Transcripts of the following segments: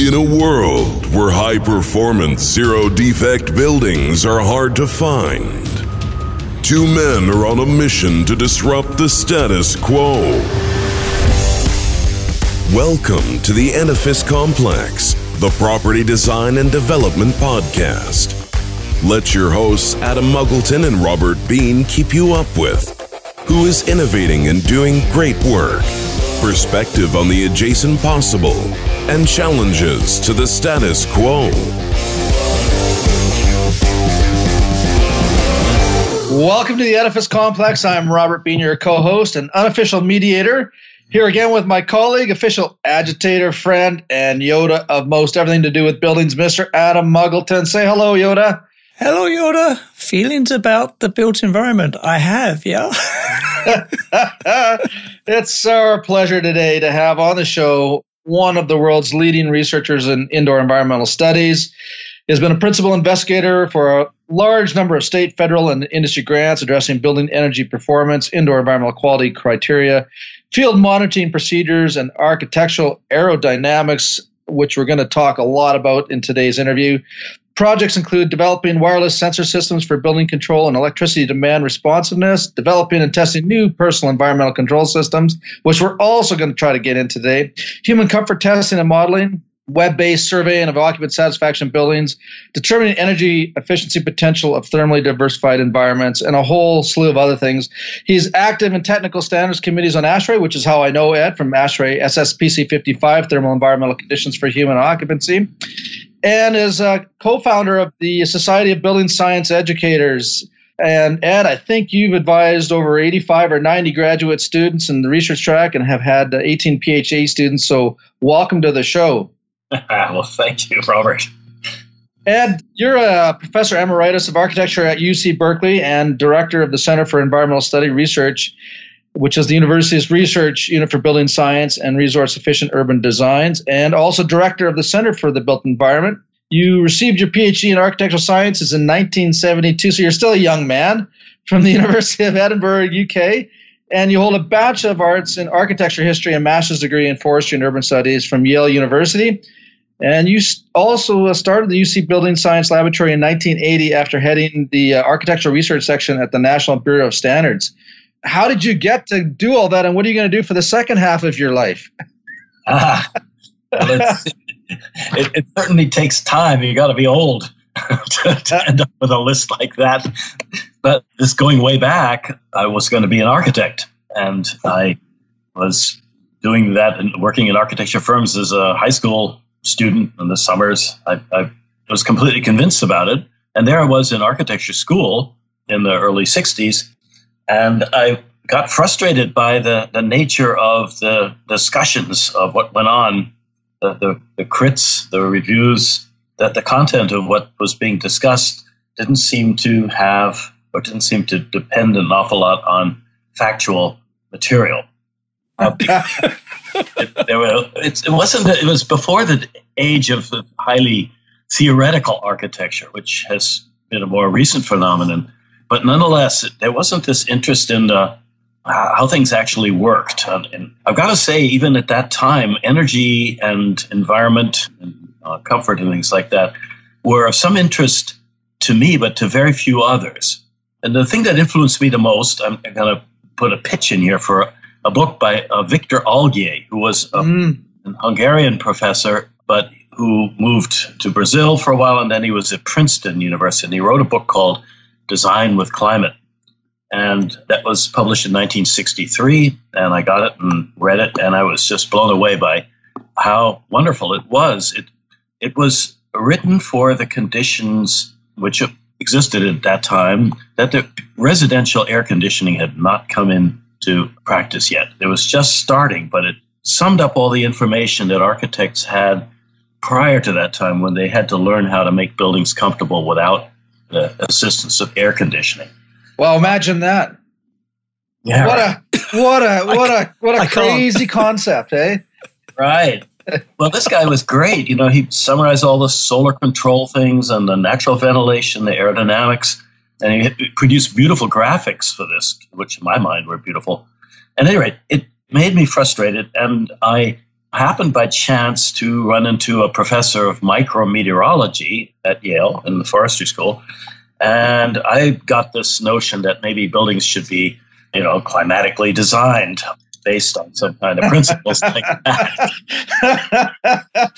In a world where high-performance, zero-defect buildings are hard to find, two men are on a mission to disrupt the status quo. Welcome to the Enefis Complex, the Property Design and Development Podcast. Let your hosts Adam Muggleton and Robert Bean keep you up with who is innovating and doing great work, perspective on the adjacent possible, and challenges to the status quo. Welcome to the Edifice Complex. I'm Robert Bean, your co-host and unofficial mediator. Here again with my colleague, official agitator, friend, and Yoda of most everything to do with buildings, Mr. Adam Muggleton. Say hello, Yoda. Hello, Yoda. Feelings about the built environment? I have, yeah. It's our pleasure today to have on the show one of the world's leading researchers in indoor environmental studies. He's been a principal investigator for a large number of state, federal, and industry grants addressing building energy performance, indoor environmental quality criteria, field monitoring procedures, and architectural aerodynamics, which we're going to talk a lot about in today's interview. Projects include developing wireless sensor systems for building control and electricity demand responsiveness, developing and testing new personal environmental control systems, which we're also going to try to get into today, human comfort testing and modeling, web-based surveying of occupant satisfaction buildings, determining energy efficiency potential of thermally diversified environments, and a whole slew of other things. He's active in technical standards committees on ASHRAE, which is how I know Ed, from ASHRAE SSPC-55, Thermal Environmental Conditions for Human Occupancy, and is a co-founder of the Society of Building Science Educators. And Ed, I think you've advised over 85 or 90 graduate students in the research track and have had 18 PhD students, so welcome to the show. Well, thank you, Robert. Ed, you're a professor emeritus of architecture at UC Berkeley and director of the Center for Environmental Study Research, which is the university's research unit for building science and resource-efficient urban designs, and also director of the Center for the Built Environment. You received your PhD in architectural sciences in 1972, so you're still a young man, from the University of Edinburgh, UK, and you hold a Bachelor of Arts in Architecture History and Master's degree in Forestry and Urban Studies from Yale University. And you also started the UC Building Science Laboratory in 1980 after heading the architectural research section at the National Bureau of Standards. How did you get to do all that, and what are you going to do for the second half of your life? It certainly takes time. You got to be old to end up with a list like that. But just going way back, I was going to be an architect, and I was doing that and working in architecture firms as a high school student in the summers. I was completely convinced about it, and there I was in architecture school in the early 60s. And I got frustrated by the nature of the discussions of what went on, the crits, the reviews, that the content of what was being discussed didn't seem to have, or didn't seem to depend an awful lot on factual material. It was before the age of the highly theoretical architecture, which has been a more recent phenomenon. But nonetheless, there wasn't this interest in how things actually worked. And I've got to say, even at that time, energy and environment and comfort and things like that were of some interest to me, but to very few others. And the thing that influenced me the most, I'm going to put a pitch in here for a book by Victor Olgyay, who was an Hungarian professor, but who moved to Brazil for a while, and then he was at Princeton University. And he wrote a book called Design with Climate. And that was published in 1963, and I got it and read it, and I was just blown away by how wonderful it was. It was written for the conditions which existed at that time, that the residential air conditioning had not come into practice yet. It was just starting, but it summed up all the information that architects had prior to that time when they had to learn how to make buildings comfortable without the assistance of air conditioning. Well, imagine that. Yeah. What a crazy concept, eh? Right. Well, this guy was great. You know, he summarized all the solar control things and the natural ventilation, the aerodynamics, and he produced beautiful graphics for this, which in my mind were beautiful. At any rate, it made me frustrated, and I happened by chance to run into a professor of micrometeorology at Yale in the forestry school. And I got this notion that maybe buildings should be, you know, climatically designed based on some kind of principles like that.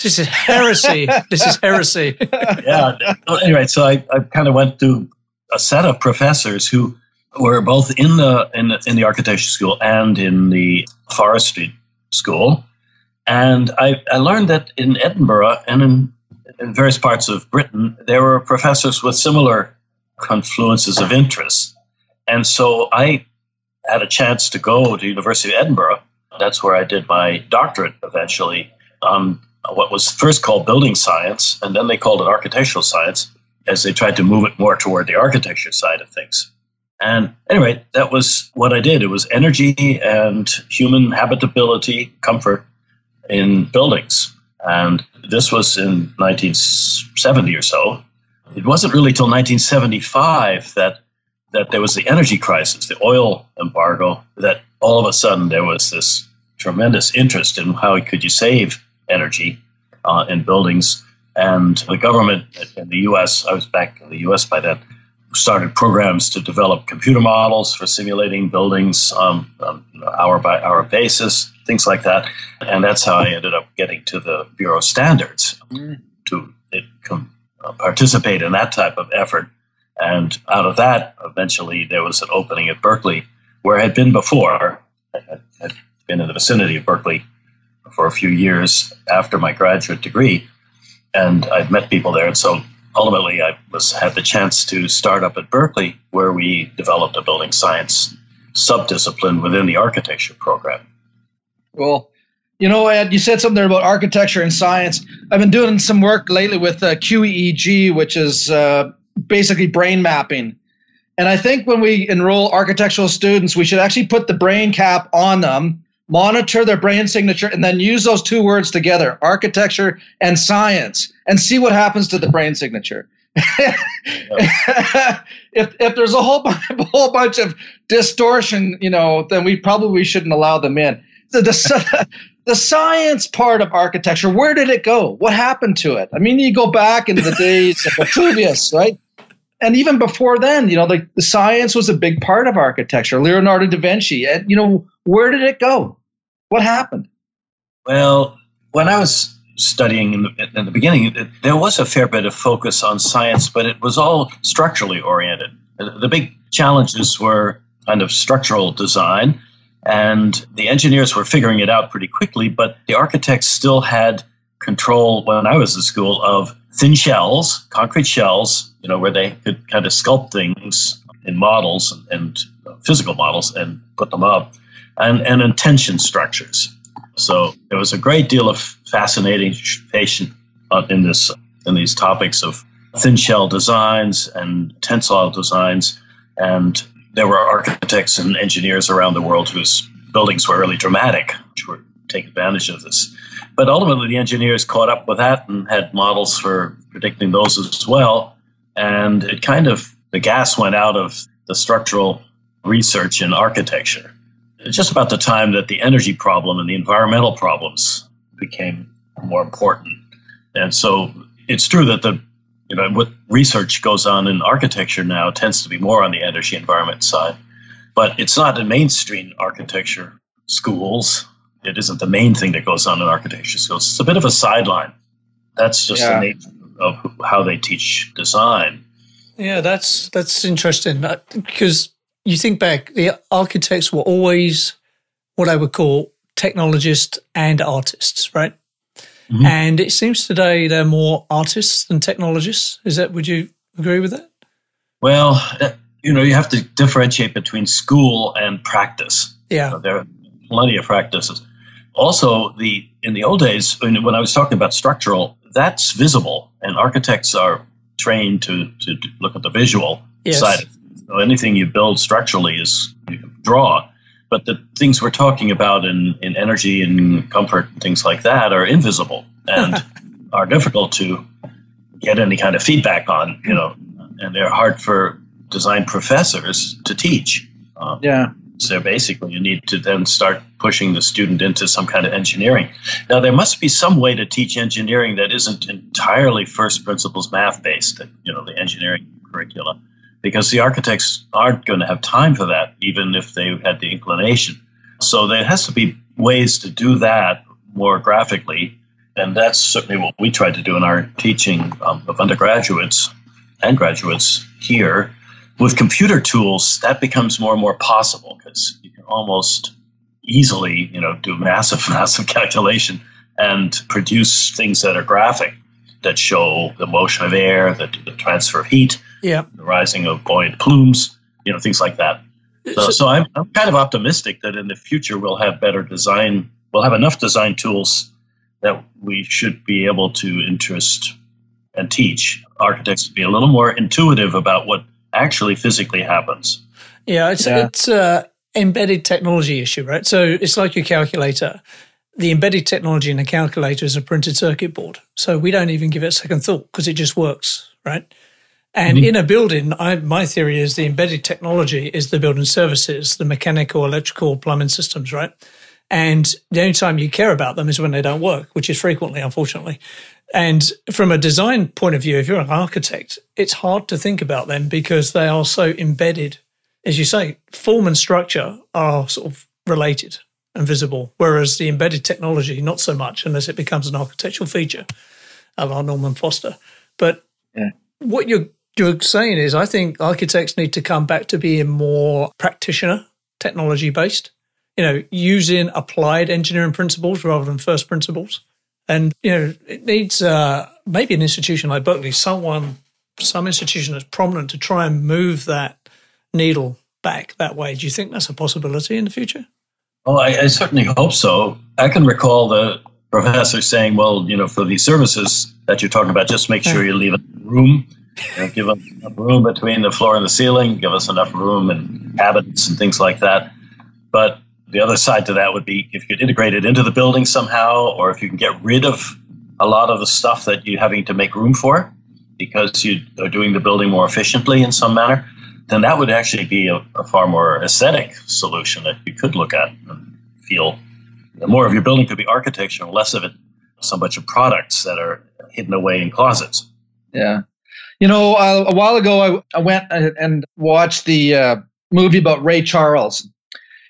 This is heresy. This is heresy. Yeah. Anyway, so I kind of went through a set of professors who were both in the architecture school and in the forestry school. And I learned that in Edinburgh and in various parts of Britain, there were professors with similar confluences of interest. And so I had a chance to go to the University of Edinburgh. That's where I did my doctorate eventually on what was first called building science, and then they called it architectural science as they tried to move it more toward the architecture side of things. And anyway, that was what I did. It was energy and human habitability, comfort in buildings. And this was in 1970 or so. It wasn't really till 1975 that there was the energy crisis, the oil embargo, that all of a sudden there was this tremendous interest in how could you save energy in buildings. And the government in the U.S., I was back in the U.S. by then, started programs to develop computer models for simulating buildings on an hour-by-hour basis, things like that. And that's how I ended up getting to the Bureau of Standards to participate in that type of effort. And out of that, eventually, there was an opening at Berkeley, where I had been before. I had been in the vicinity of Berkeley for a few years after my graduate degree, and I'd met people there. And so ultimately, I had the chance to start up at Berkeley, where we developed a building science subdiscipline within the architecture program. Well, you know, Ed, you said something there about architecture and science. I've been doing some work lately with QEEG, which is basically brain mapping. And I think when we enroll architectural students, we should actually put the brain cap on them, monitor their brain signature, and then use those two words together, architecture and science, and see what happens to the brain signature. If there's a whole bunch of distortion, you know, then we probably shouldn't allow them in. The science part of architecture, where did it go? What happened to it? I mean, you go back into the days of Vitruvius, right? And even before then, you know, the science was a big part of architecture. Leonardo da Vinci, and, you know, where did it go? What happened? Well, when I was studying in the beginning, there was a fair bit of focus on science, but it was all structurally oriented. The big challenges were kind of structural design, and the engineers were figuring it out pretty quickly, but the architects still had control when I was in school of thin shells, concrete shells, you know, where they could kind of sculpt things in models and physical models and put them up, and in tension structures. So there was a great deal of fascinating patient in these topics of thin shell designs and tensile designs. And there were architects and engineers around the world whose buildings were really dramatic, which were taking advantage of this. But ultimately, the engineers caught up with that and had models for predicting those as well. And it kind of, the gas went out of the structural research in architecture. It's just about the time that the energy problem and the environmental problems became more important. And so it's true that what research goes on in architecture now tends to be more on the energy environment side, but it's not in mainstream architecture schools. It isn't the main thing that goes on in architecture schools. It's a bit of a sideline. That's just the nature of how they teach design. Yeah, that's interesting because you think back, the architects were always what I would call technologists and artists, right? Mm-hmm. And it seems today they're more artists than technologists. Would you agree with that? Well, you know, you have to differentiate between school and practice. Yeah. So there are plenty of practices. Also, in the old days, when I was talking about structural, that's visible, and architects are trained to look at the visual side. So anything you build structurally is you draw. But the things we're talking about in energy and comfort and things like that are invisible and are difficult to get any kind of feedback on, you know, and they're hard for design professors to teach. Yeah. So basically, you need to then start pushing the student into some kind of engineering. Now, there must be some way to teach engineering that isn't entirely first principles math based, you know, the engineering curricula, because the architects aren't going to have time for that, even if they had the inclination. So there has to be ways to do that more graphically, and that's certainly what we try to do in our teaching of undergraduates and graduates here. With computer tools, that becomes more and more possible because you can almost easily, you know, do massive calculation and produce things that are graphic, that show the motion of air, the transfer of heat, the rising of buoyant plumes, you know, things like that. So I'm kind of optimistic that in the future we'll have better design. We'll have enough design tools that we should be able to interest and teach architects to be a little more intuitive about what actually physically happens. Yeah, it's embedded technology issue, right? So it's like your calculator. The embedded technology in a calculator is a printed circuit board. So we don't even give it a second thought because it just works, right? And in a building, my theory is the embedded technology is the building services, the mechanical, electrical, plumbing systems, right? And the only time you care about them is when they don't work, which is frequently, unfortunately. And from a design point of view, if you're an architect, it's hard to think about them because they are so embedded. As you say, form and structure are sort of related and visible, whereas the embedded technology, not so much, unless it becomes an architectural feature of our Norman Foster. But what you're saying is I think architects need to come back to being more practitioner, technology-based, you know, using applied engineering principles rather than first principles. And, you know, it needs maybe an institution like Berkeley, some institution that's prominent to try and move that needle back that way. Do you think that's a possibility in the future? Well, I certainly hope so. I can recall the professor saying, well, you know, for these services that you're talking about, just make sure you leave a room, you know, give us enough room between the floor and the ceiling, give us enough room and cabinets and things like that. But the other side to that would be if you could integrate it into the building somehow, or if you can get rid of a lot of the stuff that you're having to make room for because you are doing the building more efficiently in some manner, then that would actually be a far more aesthetic solution that you could look at and feel. More of your building could be architecture, less of it so much of products that are hidden away in closets. Yeah. You know, a while ago I went and watched the movie about Ray Charles.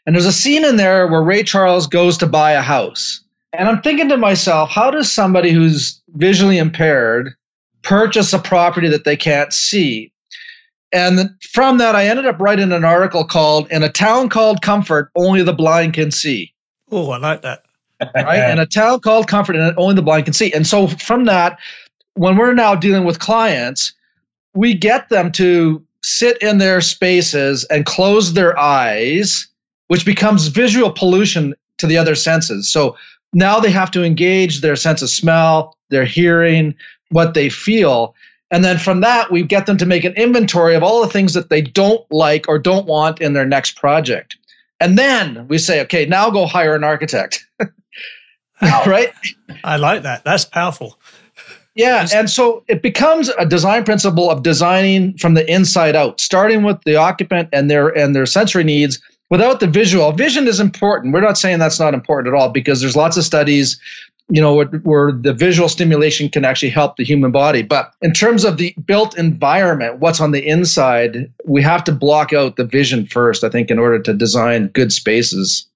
And there's a scene in there where Ray Charles goes to buy a house. And I'm thinking to myself, how does somebody who's visually impaired purchase a property that they can't see? And from that, I ended up writing an article called, "In a Town Called Comfort, Only the Blind Can See." Oh, I like that. Right? In a town called comfort, and only the blind can see. And so from that, when we're now dealing with clients, we get them to sit in their spaces and close their eyes, which becomes visual pollution to the other senses. So now they have to engage their sense of smell, their hearing, what they feel. And then from that, we get them to make an inventory of all the things that they don't like or don't want in their next project. And then we say, okay, now go hire an architect. Right? I like that. That's powerful. Yeah. And so it becomes a design principle of designing from the inside out, starting with the occupant and their sensory needs. Without the visual, vision is important. We're not saying that's not important at all, because there's lots of studies, you know, where the visual stimulation can actually help the human body. But in terms of the built environment, what's on the inside, we have to block out the vision first, I think, in order to design good spaces.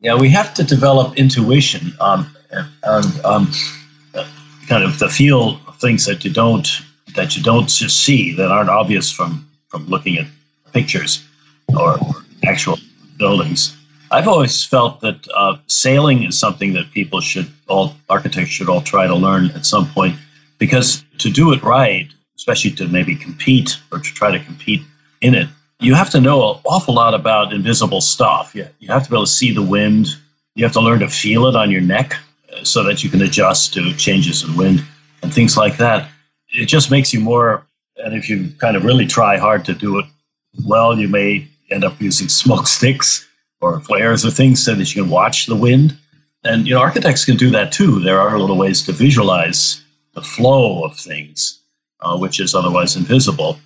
Yeah, we have to develop intuition and kind of the feel of things that you don't just see, that aren't obvious from looking at pictures or actual buildings. I've always felt that sailing is something that architects should all try to learn at some point, because to do it right, especially to maybe compete or to try to compete in it, you have to know an awful lot about invisible stuff. You have to be able to see the wind. You have to learn to feel it on your neck so that you can adjust to changes in wind and things like that. It just makes you more, and if you kind of really try hard to do it well, you may end up using smokesticks or flares or things so that you can watch the wind. And, you know, architects can do that too. There are little ways to visualize the flow of things, which is otherwise invisible.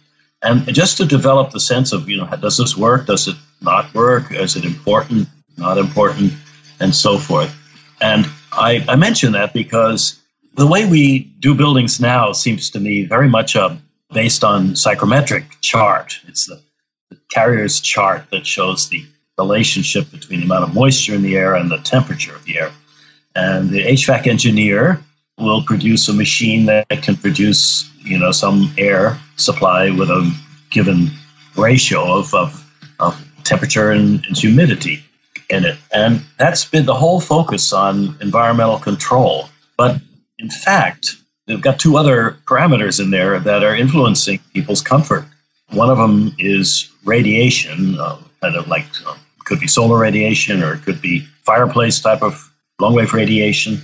And just to develop the sense of, you know, does this work? Does it not work? Is it important? Not important? And so forth. And I mention that because the way we do buildings now seems to me very much based on psychrometric chart. It's the Carrier's chart that shows the relationship between the amount of moisture in the air and the temperature of the air. And the HVAC engineer will produce a machine that can produce, you know, some air supply with a given ratio of temperature and humidity in it. And that's been the whole focus on environmental control. But in fact, they've got two other parameters in there that are influencing people's comfort. One of them is radiation, kind of like could be solar radiation or it could be fireplace type of long wave radiation.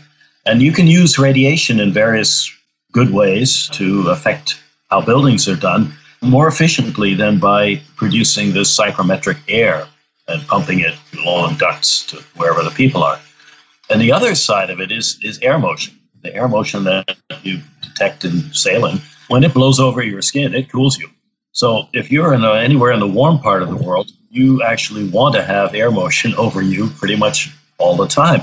And you can use radiation in various good ways to affect how buildings are done more efficiently than by producing this psychrometric air and pumping it through long ducts to wherever the people are. And the other side of it is air motion. The air motion that you detect in sailing, when it blows over your skin, it cools you. So if you're anywhere in the warm part of the world, you actually want to have air motion over you pretty much all the time.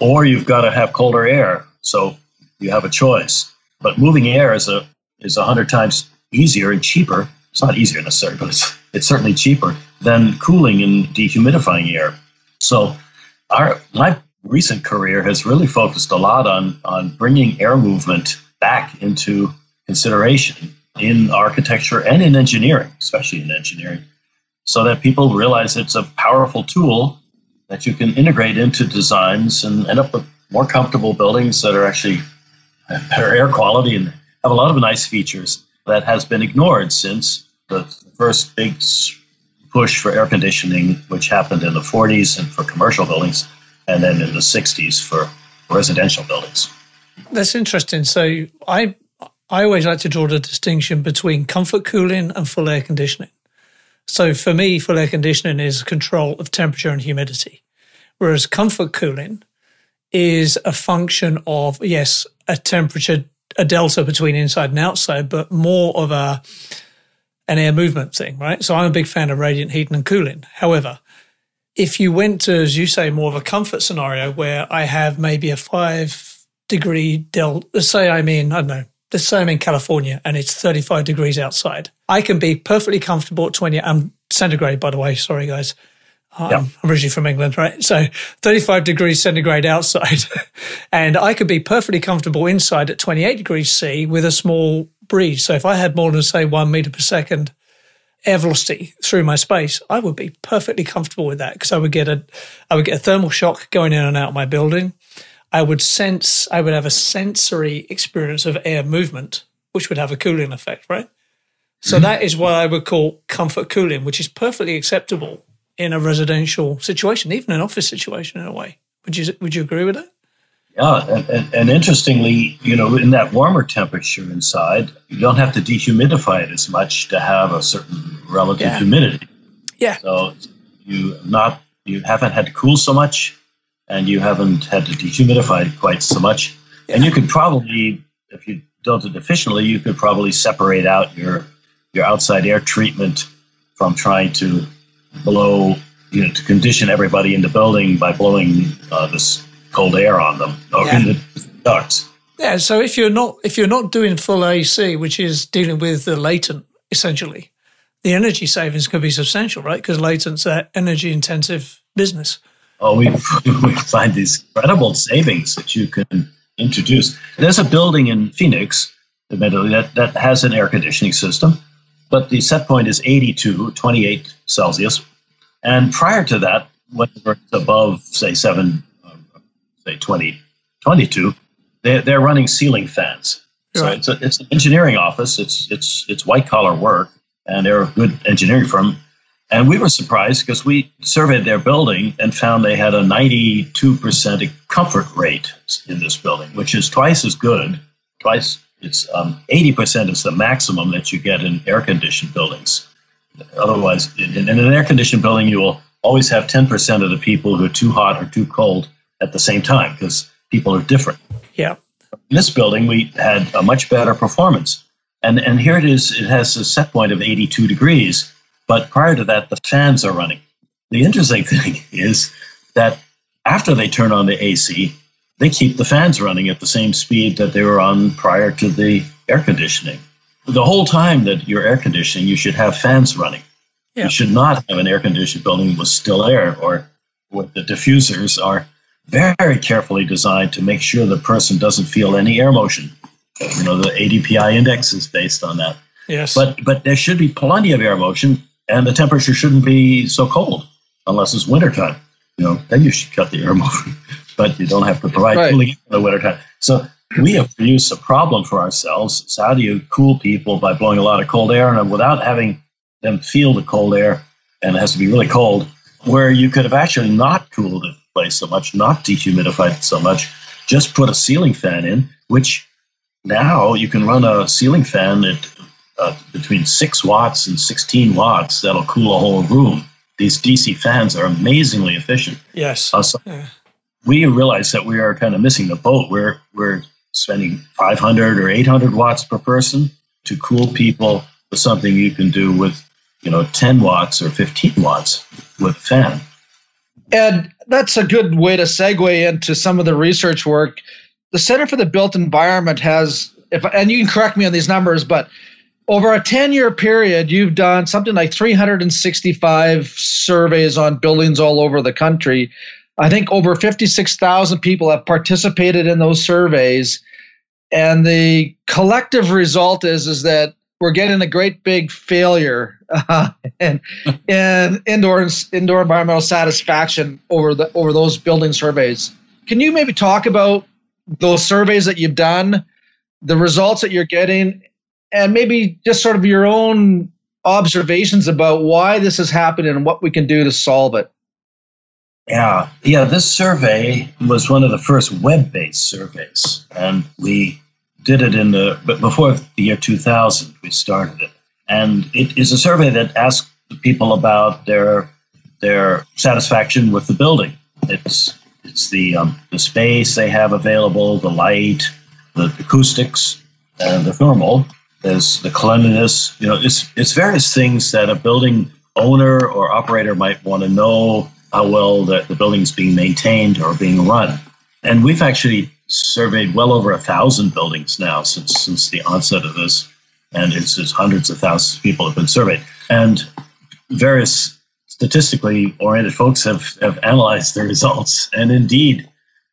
Or you've got to have colder air, so you have a choice. But moving air is 100 times easier and cheaper. It's not easier necessarily, but it's certainly cheaper than cooling and dehumidifying air. So my recent career has really focused a lot on bringing air movement back into consideration in architecture and in engineering, especially in engineering, so that people realize it's a powerful tool that you can integrate into designs and end up with more comfortable buildings that are actually have better air quality and have a lot of nice features that has been ignored since the first big push for air conditioning, which happened in the 40s and for commercial buildings, and then in the 60s for residential buildings. That's interesting. So I always like to draw the distinction between comfort cooling and full air conditioning. So for me, full air conditioning is control of temperature and humidity, whereas comfort cooling is a function of, yes, a temperature, a delta between inside and outside, but more of an air movement thing, right? So I'm a big fan of radiant heating and cooling. However, if you went to, as you say, more of a comfort scenario where I have maybe a 5 degree delta, let's say I'm in California and it's 35 degrees outside. I can be perfectly comfortable at 20. I'm centigrade, by the way. Sorry, guys. I'm originally from England, right? So 35 degrees centigrade outside. And I could be perfectly comfortable inside at 28 degrees C with a small breeze. So if I had more than, say, 1 meter per second air velocity through my space, I would be perfectly comfortable with that because I would get a thermal shock going in and out of my building. I would have a sensory experience of air movement, which would have a cooling effect, right? So that is what I would call comfort cooling, which is perfectly acceptable in a residential situation, even an office situation in a way. Would you agree with that? Yeah, and interestingly, you know, in that warmer temperature inside, you don't have to dehumidify it as much to have a certain relative humidity. Yeah. So you haven't had to cool so much, and you haven't had to dehumidify quite so much. Yeah. And you could probably, if you dealt it efficiently, you could probably separate out your outside air treatment from trying to blow, you know, to condition everybody in the building by blowing this cold air on them or in the ducts. Yeah, so if you're not doing full AC, which is dealing with the latent, essentially, the energy savings could be substantial, right? Because latent's an energy-intensive business. Oh, we find these incredible savings that you can introduce. There's a building in Phoenix, admittedly, that has an air conditioning system, but the set point is 28 Celsius. And prior to that, when it's above, say, 22, they're running ceiling fans. Right. So it's an engineering office. It's white-collar work, and they're a good engineering firm. And we were surprised because we surveyed their building and found they had a 92% comfort rate in this building, which is twice as good. It's 80% is the maximum that you get in air-conditioned buildings. Otherwise, in an air-conditioned building, you will always have 10% of the people who are too hot or too cold at the same time because people are different. Yeah. In this building, we had a much better performance. And here it is, it has a set point of 82 degrees, but prior to that, the fans are running. The interesting thing is that after they turn on the AC, they keep the fans running at the same speed that they were on prior to the air conditioning. The whole time that you're air conditioning, you should have fans running. Yeah. You should not have an air-conditioned building with still air, or with the diffusers are very carefully designed to make sure the person doesn't feel any air motion. You know, the ADPI index is based on that. Yes. But there should be plenty of air motion, and the temperature shouldn't be so cold unless it's wintertime. You know, then you should cut the air motion, but you don't have to provide cooling in the wintertime. So we have produced a problem for ourselves. It's how do you cool people by blowing a lot of cold air and without having them feel the cold air, and it has to be really cold, where you could have actually not cooled the place so much, not dehumidified it so much, just put a ceiling fan in, which... now you can run a ceiling fan at between 6 watts and 16 watts. That'll cool a whole room. These DC fans are amazingly efficient. Yes. So we realize that we are kind of missing the boat. We're spending 500 or 800 watts per person to cool people with something you can do with, you know, 10 watts or 15 watts with a fan. And that's a good way to segue into some of the research work. The Center for the Built Environment has, and you can correct me on these numbers, but over a 10-year period, you've done something like 365 surveys on buildings all over the country. I think over 56,000 people have participated in those surveys. And the collective result is that we're getting a great big failure in indoor environmental satisfaction over those building surveys. Can you maybe talk about those surveys that you've done, the results that you're getting, and maybe just sort of your own observations about why this has happened and what we can do to solve it? Yeah, this survey was one of the first web-based surveys, and we did it but before the year 2000, we started it. And it is a survey that asks people about their satisfaction with the building. It's the space they have available, the light, the acoustics, and the thermal. There's the cleanliness. You know, it's various things that a building owner or operator might want to know, how well the building's being maintained or being run. And we've actually surveyed well over 1,000 buildings now since the onset of this, and it's hundreds of thousands of people have been surveyed. And various statistically oriented folks have analyzed the results. And indeed,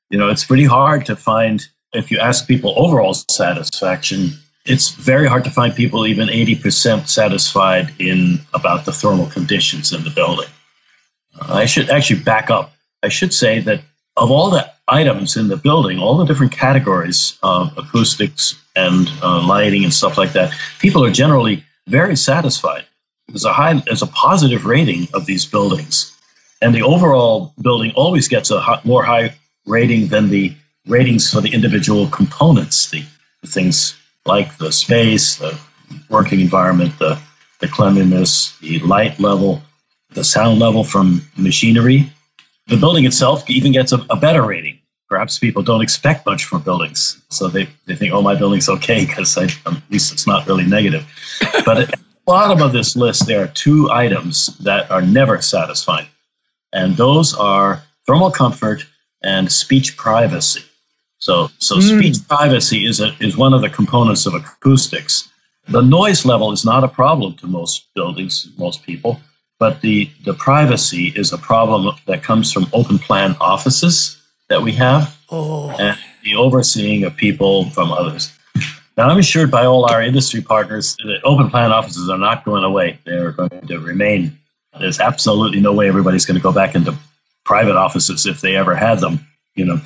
you know, it's pretty hard to find, if you ask people overall satisfaction, it's very hard to find people even 80% satisfied in about the thermal conditions in the building. I should actually back up. I should say that of all the items in the building, all the different categories of acoustics and lighting and stuff like that, people are generally very satisfied. There's a positive rating of these buildings, and the overall building always gets a more high rating than the ratings for the individual components, the things like the space, the working environment, the cleanliness, the light level, the sound level from machinery. The building itself even gets a better rating. Perhaps people don't expect much from buildings, so they think, oh, my building's okay because at least it's not really negative. But bottom of this list, there are two items that are never satisfying, and those are thermal comfort and speech privacy. So speech privacy is one of the components of acoustics. The noise level is not a problem to most buildings, most people, but the privacy is a problem that comes from open plan offices that we have and the overseeing of people from others. Now, I'm assured by all our industry partners that open plan offices are not going away. They're going to remain. There's absolutely no way everybody's going to go back into private offices if they ever had them, you know.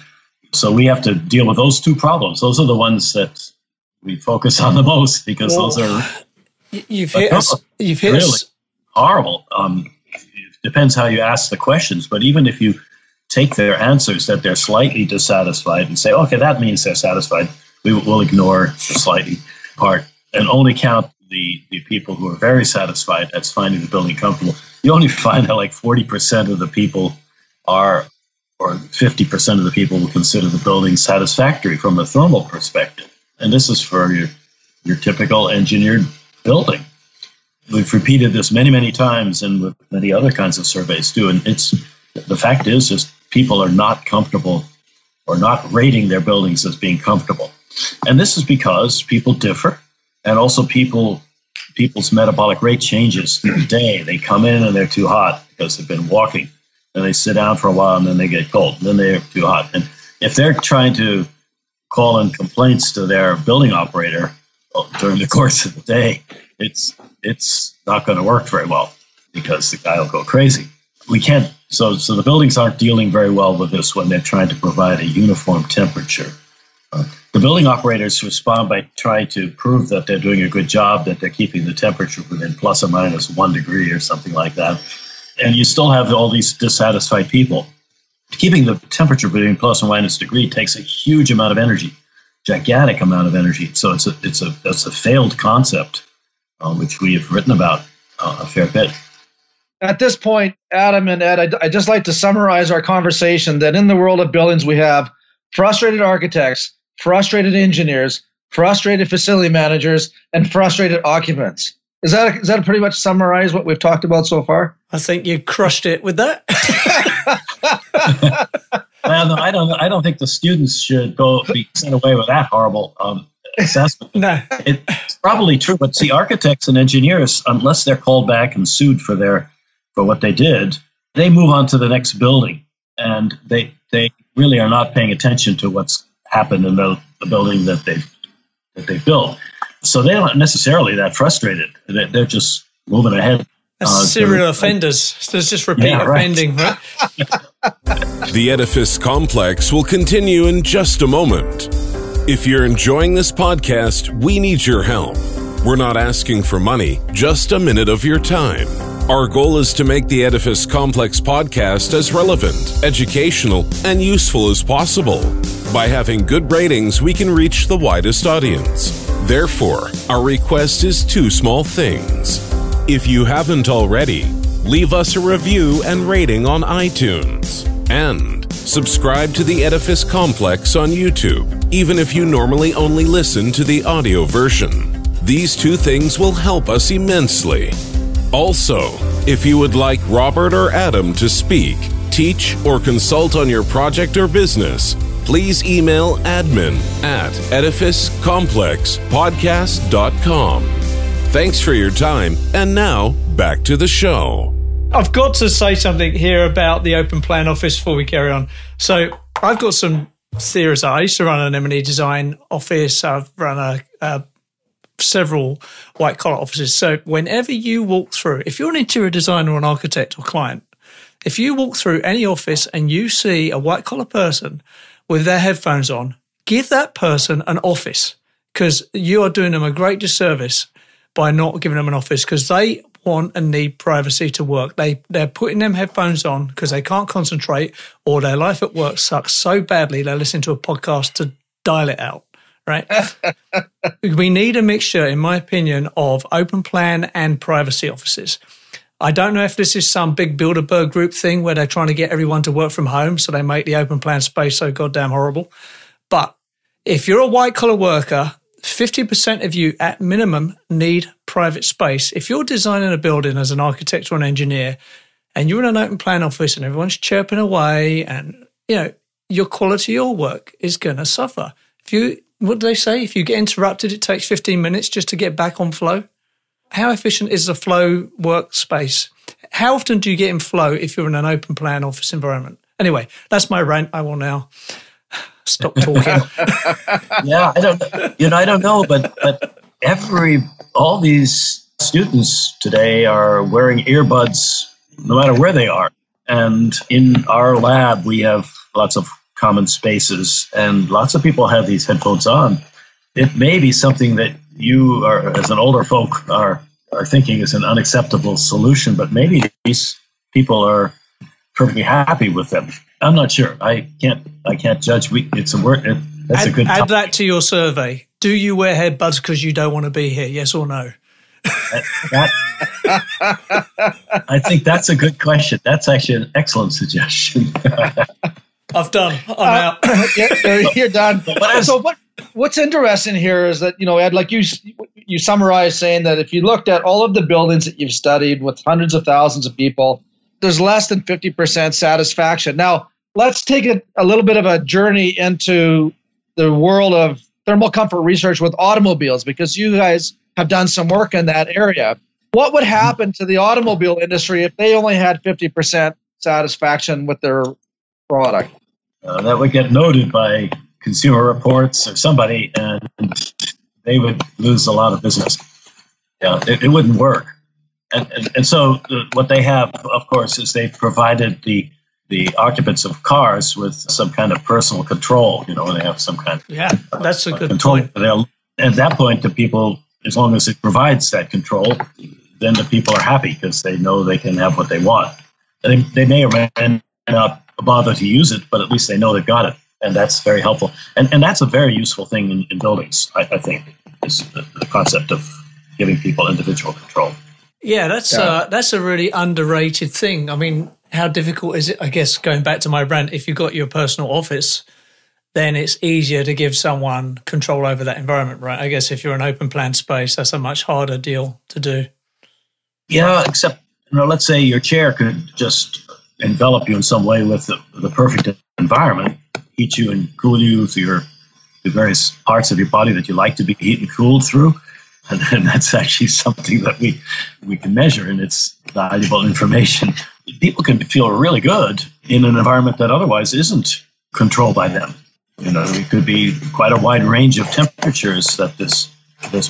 So we have to deal with those two problems. Those are the ones that we focus on the most because those are horrible. It depends how you ask the questions, but even if you take their answers that they're slightly dissatisfied and say, okay, that means they're satisfied, we will ignore the slightly part and only count the people who are very satisfied as finding the building comfortable. You only find that like 40% of the people or 50% of the people will consider the building satisfactory from a thermal perspective. And this is for your your typical engineered building. We've repeated this many, many times, and with many other kinds of surveys too. And it's, the fact is people are not comfortable or not rating their buildings as being comfortable. And this is because people differ, and also people's metabolic rate changes through the day. They come in and they're too hot because they've been walking. Then they sit down for a while and then they get cold. And then they're too hot. And if they're trying to call in complaints to their building operator during the course of the day, it's not going to work very well because the guy will go crazy. We can't. So the buildings aren't dealing very well with this when they're trying to provide a uniform temperature. The building operators respond by trying to prove that they're doing a good job, that they're keeping the temperature within plus or minus 1 degree or something like that. And you still have all these dissatisfied people. Keeping the temperature between plus and minus degree takes a huge amount of energy, gigantic amount of energy. So it's a failed concept, which we have written about a fair bit. At this point, Adam and Ed, I'd just like to summarize our conversation that in the world of buildings, we have frustrated architects, frustrated engineers, frustrated facility managers, and frustrated occupants. Is that pretty much summarize what we've talked about so far? I think you crushed it with that. Well, no, I don't think the students should be sent away with that horrible assessment. No. It's probably true, but see, architects and engineers, unless they're called back and sued for what they did, they move on to the next building, and they really are not paying attention to what's happened in the building that they've built. So they're not necessarily that frustrated. They're just moving ahead. Serial offenders. So it's just repeat offending, right? The Edifice Complex will continue in just a moment. If you're enjoying this podcast, we need your help. We're not asking for money, just a minute of your time. Our goal is to make the Edifice Complex podcast as relevant, educational, and useful as possible. By having good ratings, we can reach the widest audience. Therefore, our request is 2 small things. If you haven't already, leave us a review and rating on iTunes. And subscribe to the Edifice Complex on YouTube, even if you normally only listen to the audio version. These 2 things will help us immensely. Also, if you would like Robert or Adam to speak, teach, or consult on your project or business, please email admin@edificecomplexpodcast.com. Thanks for your time, and now back to the show. I've got to say something here about the open plan office before we carry on. So I've got some theories. I used to run an M&E design office. I've run several white collar offices. So whenever you walk through, if you're an interior designer or an architect or client, if you walk through any office and you see a white collar person with their headphones on, give that person an office, because you are doing them a great disservice by not giving them an office, because they want and need privacy to work. They're putting them headphones on because they can't concentrate, or their life at work sucks so badly they're listening to a podcast to dial it out, right? We need a mixture, in my opinion, of open plan and privacy offices. I don't know if this is some big Bilderberg group thing where they're trying to get everyone to work from home, so they make the open plan space so goddamn horrible. But if you're a white-collar worker, 50% of you at minimum need private space. If you're designing a building as an architect or an engineer and you're in an open plan office and everyone's chirping away, and you know your quality of your work is going to suffer. What do they say? If you get interrupted, it takes 15 minutes just to get back on flow. How efficient is the flow workspace? How often do you get in flow if you're in an open plan office environment? Anyway, that's my rant. I will now stop talking. Yeah, I don't know, but all these students today are wearing earbuds no matter where they are. And in our lab, we have lots of common spaces, and lots of people have these headphones on. It may be something that you are, as an older folk, are thinking is an unacceptable solution, but maybe these people are perfectly happy with them. I'm not sure. I can't judge. It's a word. That's a good topic. Add that to your survey. Do you wear headbuds because you don't want to be here? Yes or no? I think that's a good question. That's actually an excellent suggestion. I'm out. Yeah, you're done. So what? What's interesting here is that, you know, Ed, like you summarize saying that if you looked at all of the buildings that you've studied with hundreds of thousands of people, there's less than 50% satisfaction. Now, let's take a little bit of a journey into the world of thermal comfort research with automobiles, because you guys have done some work in that area. What would happen to the automobile industry if they only had 50% satisfaction with their product? That would get noted by Consumer Reports or somebody, and they would lose a lot of business. Yeah, it wouldn't work. And so what they have, of course, is they've provided the occupants of cars with some kind of personal control. You know, they have some kind of that's a good control. Point. At that point, the people, as long as it provides that control, then the people are happy because they know they can have what they want. And they may or may not bother to use it, but at least they know they've got it. And that's very helpful. And that's a very useful thing in buildings, I think, is the concept of giving people individual control. Yeah, that's a really underrated thing. I mean, how difficult is it? I guess going back to my rant, if you've got your personal office, then it's easier to give someone control over that environment, right? I guess if you're an open plan space, that's a much harder deal to do. Yeah, except, you know, let's say your chair could just envelop you in some way with the perfect environment, heat you and cool you through the various parts of your body that you like to be heat and cooled through. And then that's actually something that we can measure, and it's valuable information. People can feel really good in an environment that otherwise isn't controlled by them. You know, it could be quite a wide range of temperatures that this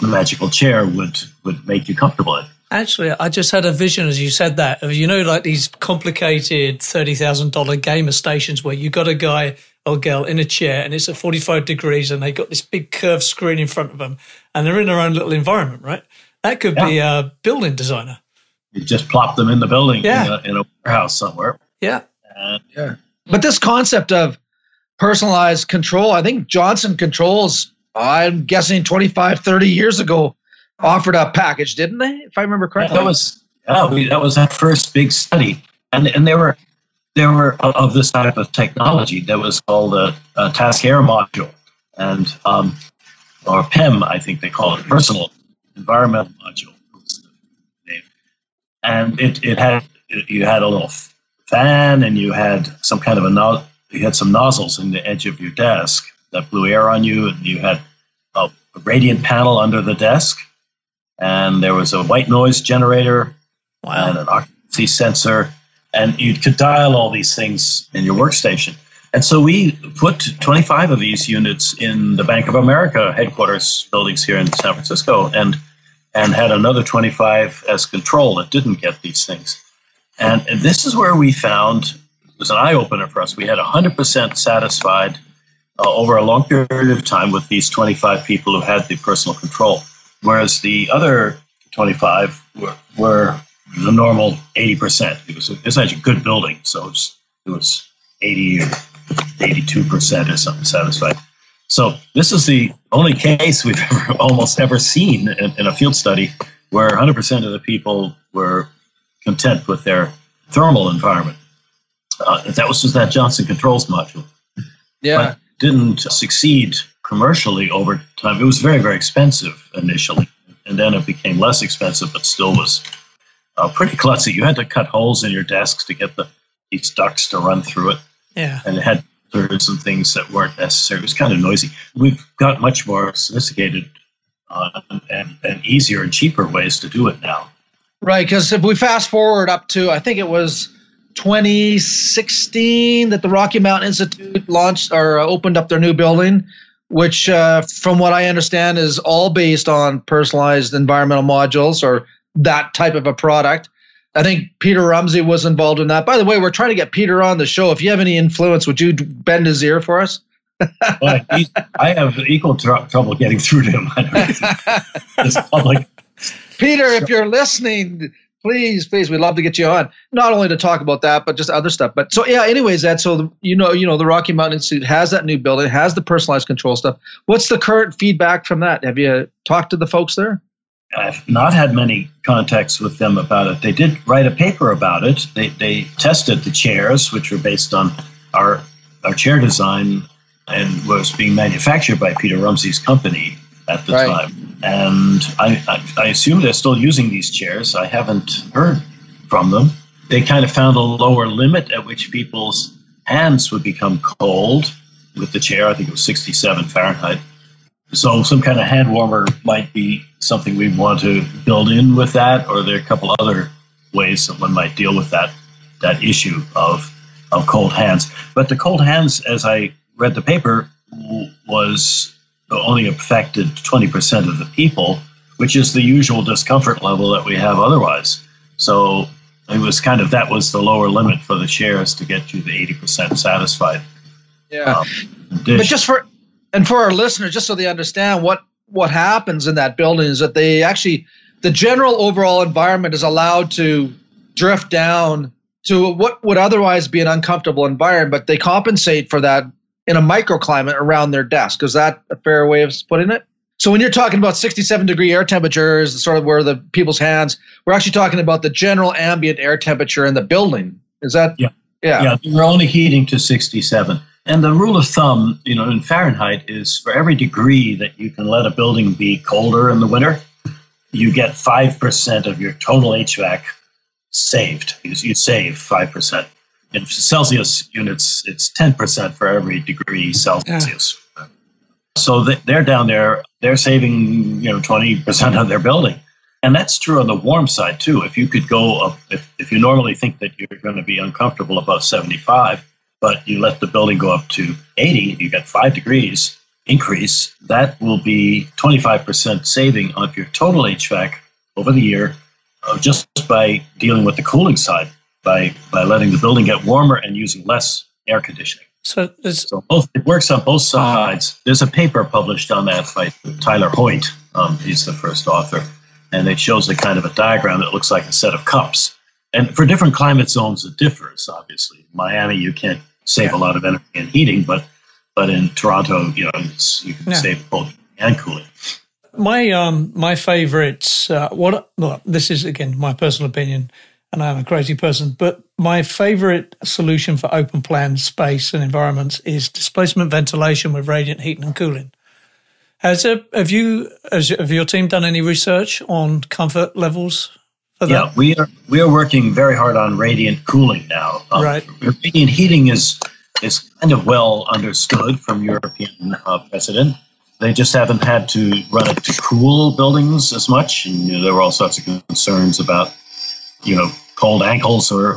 magical chair would make you comfortable at. Actually, I just had a vision as you said that of, you know, like these complicated $30,000 gamer stations where you got a guy or girl in a chair and it's at 45 degrees and they got this big curved screen in front of them and they're in their own little environment, right? That could be a building designer. You just plop them in the building in a warehouse somewhere. Yeah. But this concept of personalized control, I think Johnson Controls, I'm guessing 25, 30 years ago, offered a package, didn't they? If I remember correctly, that was our first big study, and there were of this type of technology that was called a task air module, and or PEM, I think they call it, personal environmental module, and you had a little fan, and you had some kind of some nozzles in the edge of your desk that blew air on you, and you had a radiant panel under the desk. And there was a white noise generator and an occupancy sensor. And you could dial all these things in your workstation. And so we put 25 of these units in the Bank of America headquarters buildings here in San Francisco and had another 25 as control that didn't get these things. And this is where we found, it was an eye-opener for us. We had 100% satisfied over a long period of time with these 25 people who had the personal control. Whereas the other 25 were the normal 80%. It was actually a good building, so it was 80 or 82% or something satisfied. So this is the only case we've almost ever seen in a field study where 100% of the people were content with their thermal environment. That was just that Johnson Controls module. Yeah, but didn't succeed commercially over time. It was very, very expensive initially, and then it became less expensive, but still was pretty klutzy. You had to cut holes in your desks to get these ducts to run through it. Yeah, and it had some things that weren't necessary. It was kind of noisy. We've got much more sophisticated and easier and cheaper ways to do it now. Right, because if we fast forward up to, I think it was 2016 that the Rocky Mountain Institute launched or opened up their new building, which from what I understand is all based on personalized environmental modules or that type of a product. I think Peter Rumsey was involved in that. By the way, we're trying to get Peter on the show. If you have any influence, would you bend his ear for us? Well, I have equal trouble getting through to him. Peter, if you're listening, please, we'd love to get you on. Not only to talk about that, but just other stuff. But so, yeah, anyways, Ed, so, the Rocky Mountain Institute has that new building, has the personalized control stuff. What's the current feedback from that? Have you talked to the folks there? I've not had many contacts with them about it. They did write a paper about it. They tested the chairs, which were based on our chair design and was being manufactured by Peter Rumsey's company at the time. And I assume they're still using these chairs. I haven't heard from them. They kind of found a lower limit at which people's hands would become cold with the chair. I think it was 67 Fahrenheit. So some kind of hand warmer might be something we want to build in with that, or there are a couple other ways that one might deal with that issue of cold hands. But the cold hands, as I read the paper, was only affected 20% of the people, which is the usual discomfort level that we have otherwise. So it was kind of, that was the lower limit for the chairs to get you the 80% satisfied. Yeah. But just for our listeners, just so they understand what happens in that building is that they actually, the general overall environment is allowed to drift down to what would otherwise be an uncomfortable environment, but they compensate for that in a microclimate around their desk. Is that a fair way of putting it? So when you're talking about 67-degree air temperatures, sort of where the people's hands, we're actually talking about the general ambient air temperature in the building. Is that? Yeah. Yeah. We're only heating to 67. And the rule of thumb, you know, in Fahrenheit is for every degree that you can let a building be colder in the winter, you get 5% of your total HVAC saved. You save 5%. In Celsius units, it's 10% for every degree Celsius. Yeah. So they're down there, they're saving, you know, 20% of their building. And that's true on the warm side, too. If you could go up, if you normally think that you're going to be uncomfortable above 75, but you let the building go up to 80, you get 5 degrees increase, that will be 25% saving on your total HVAC over the year, just by dealing with the cooling side, by letting the building get warmer and using less air conditioning. So it works on both sides. There's a paper published on that by Tyler Hoyt. He's the first author. And it shows the kind of a diagram that looks like a set of cups. And for different climate zones, it differs, obviously. Miami, you can't save a lot of energy in heating, but in Toronto, you know, you can save both and cooling. My favorites, this is, again, my personal opinion, and I'm a crazy person, but my favorite solution for open plan space and environments is displacement ventilation with radiant heating and cooling. Have your team done any research on comfort levels for that? Yeah, we are working very hard on radiant cooling now. Radiant heating is kind of well understood from European precedent. They just haven't had to run it to cool buildings as much. And, you know, there were all sorts of concerns about, you know, cold ankles or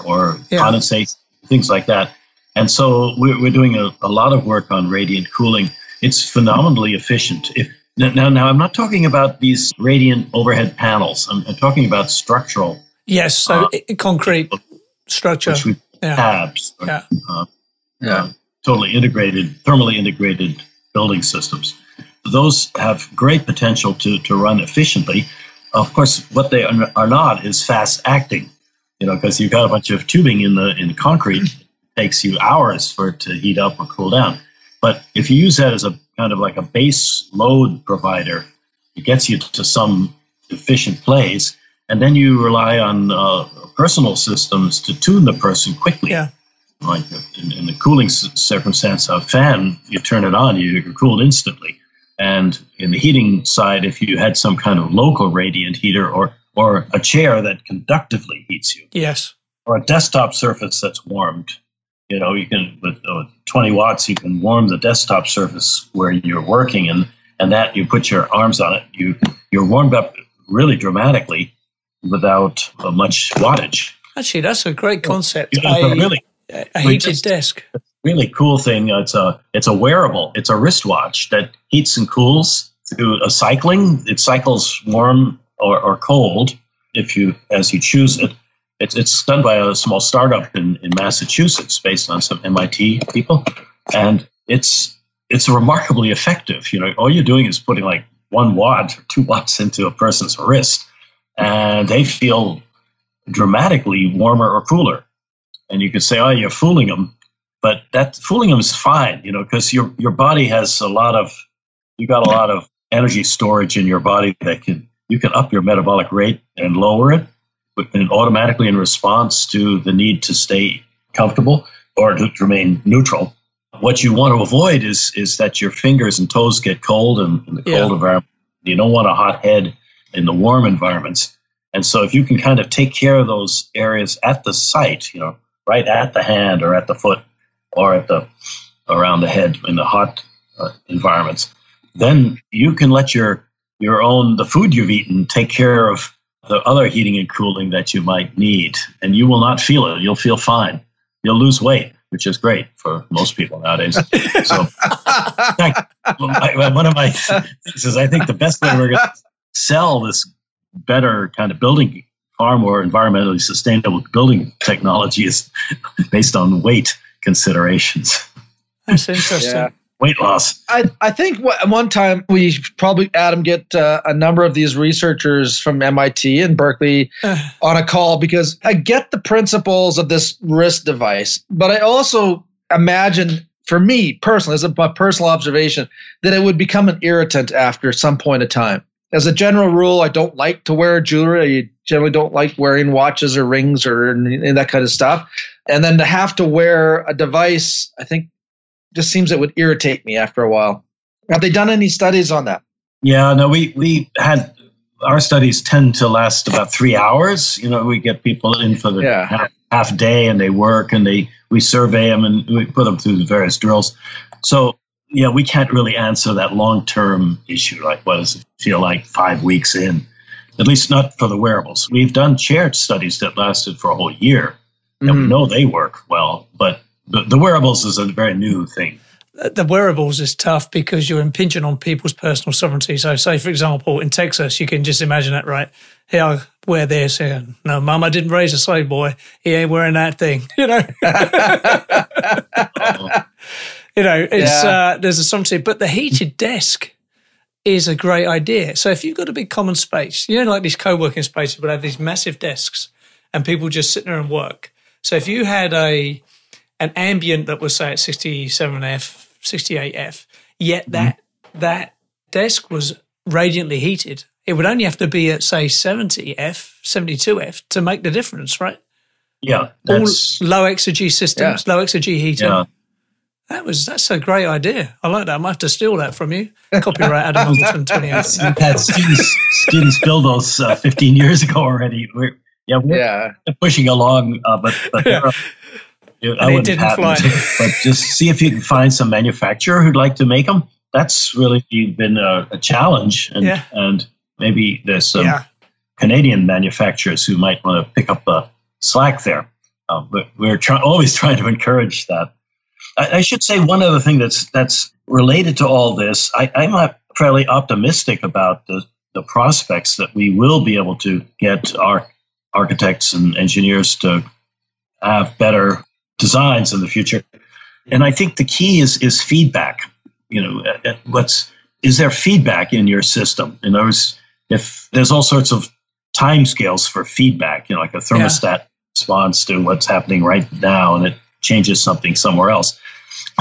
condensate, things like that. And so we're doing a lot of work on radiant cooling. It's phenomenally efficient. Now I'm not talking about these radiant overhead panels. I'm talking about structural. Yes, so concrete structure. Which we tabs. Yeah. Totally integrated, thermally integrated building systems. Those have great potential to run efficiently. Of course, what they are not is fast acting, you know, because you've got a bunch of tubing in the concrete. It takes you hours for it to heat up or cool down. But if you use that as a kind of like a base load provider, it gets you to some efficient place. And then you rely on personal systems to tune the person quickly. Yeah. Like in the cooling circumstance, a fan, you turn it on, you're cooled instantly. And in the heating side, if you had some kind of local radiant heater or a chair that conductively heats you, or a desktop surface that's warmed, you know, you can with 20 watts, you can warm the desktop surface where you're working, and that you put your arms on it, you're warmed up really dramatically without much wattage. Actually, that's a great concept. A heated desk. Really cool thing. It's a wearable. It's a wristwatch that heats and cools through a cycling. It cycles warm or cold as you choose it. It's done by a small startup in Massachusetts based on some MIT people, and it's remarkably effective. You know, all you're doing is putting like 1 watt or 2 watts into a person's wrist, and they feel dramatically warmer or cooler. And you could say, oh, you're fooling them. But that fooling them is fine, you know, because your body has you got a lot of energy storage in your body that you can up your metabolic rate and lower it, and automatically in response to the need to stay comfortable or to remain neutral. what you want to avoid is that your fingers and toes get cold in the cold environment. You don't want a hot head in the warm environments. And so if you can kind of take care of those areas at the site, you know, right at the hand or at the foot or at the around the head in the hot environments, then you can let the food you've eaten take care of the other heating and cooling that you might need, and you will not feel it. You'll feel fine. You'll lose weight, which is great for most people nowadays. So one of my things is I think the best way we're going to sell this better kind of building, far more environmentally sustainable building technology is based on weight considerations. That's interesting. Yeah. Weight loss. I think one time we probably, Adam, get a number of these researchers from MIT and Berkeley on a call, because I get the principles of this wrist device, but I also imagine, for me personally, as my personal observation, that it would become an irritant after some point of time. As a general rule, I don't like to wear jewelry. I generally don't like wearing watches or rings or and that kind of stuff. And then to have to wear a device, I think, just seems it would irritate me after a while. Have they done any studies on that? Yeah, no, we had our studies tend to last about 3 hours. You know, we get people in for the half day, and they work, and we survey them, and we put them through the various drills. So yeah, we can't really answer that long-term issue, like what does it feel like 5 weeks in, at least not for the wearables. We've done chair studies that lasted for a whole year, and we know they work well, but the wearables is a very new thing. The wearables is tough because you're impinging on people's personal sovereignty. So say, for example, in Texas, you can just imagine it, right? Here, I wear this. Here, no, Mum, I didn't raise a slave boy. He ain't wearing that thing, you know? You know, it's there's a sovereignty. But the heated desk is a great idea. So if you've got a big common space, you know, like these co-working spaces would have these massive desks and people just sit there and work. So if you had an ambient that was, say, at 67F, 68F, yet that desk was radiantly heated, it would only have to be at, say, 70F, 72F to make the difference, right? Yeah. All low exergy systems, low exergy heating. Yeah. That's a great idea. I like that. I might have to steal that from you. Copyright Adam Muggleton 2018. Had students build those 15 years ago already. We're pushing along, but there are... It didn't fly. But just see if you can find some manufacturer who'd like to make them. That's really been a challenge. And, and maybe there's some Canadian manufacturers who might want to pick up the slack there. But we're always trying to encourage that. I should say one other thing that's related to all this. I'm fairly optimistic about the prospects that we will be able to get our architects and engineers to have better designs in the future. And I think the key is feedback. You know, is there feedback in your system? In other words, if there's all sorts of timescales for feedback, you know, like a thermostat responds to what's happening right now and it changes something somewhere else.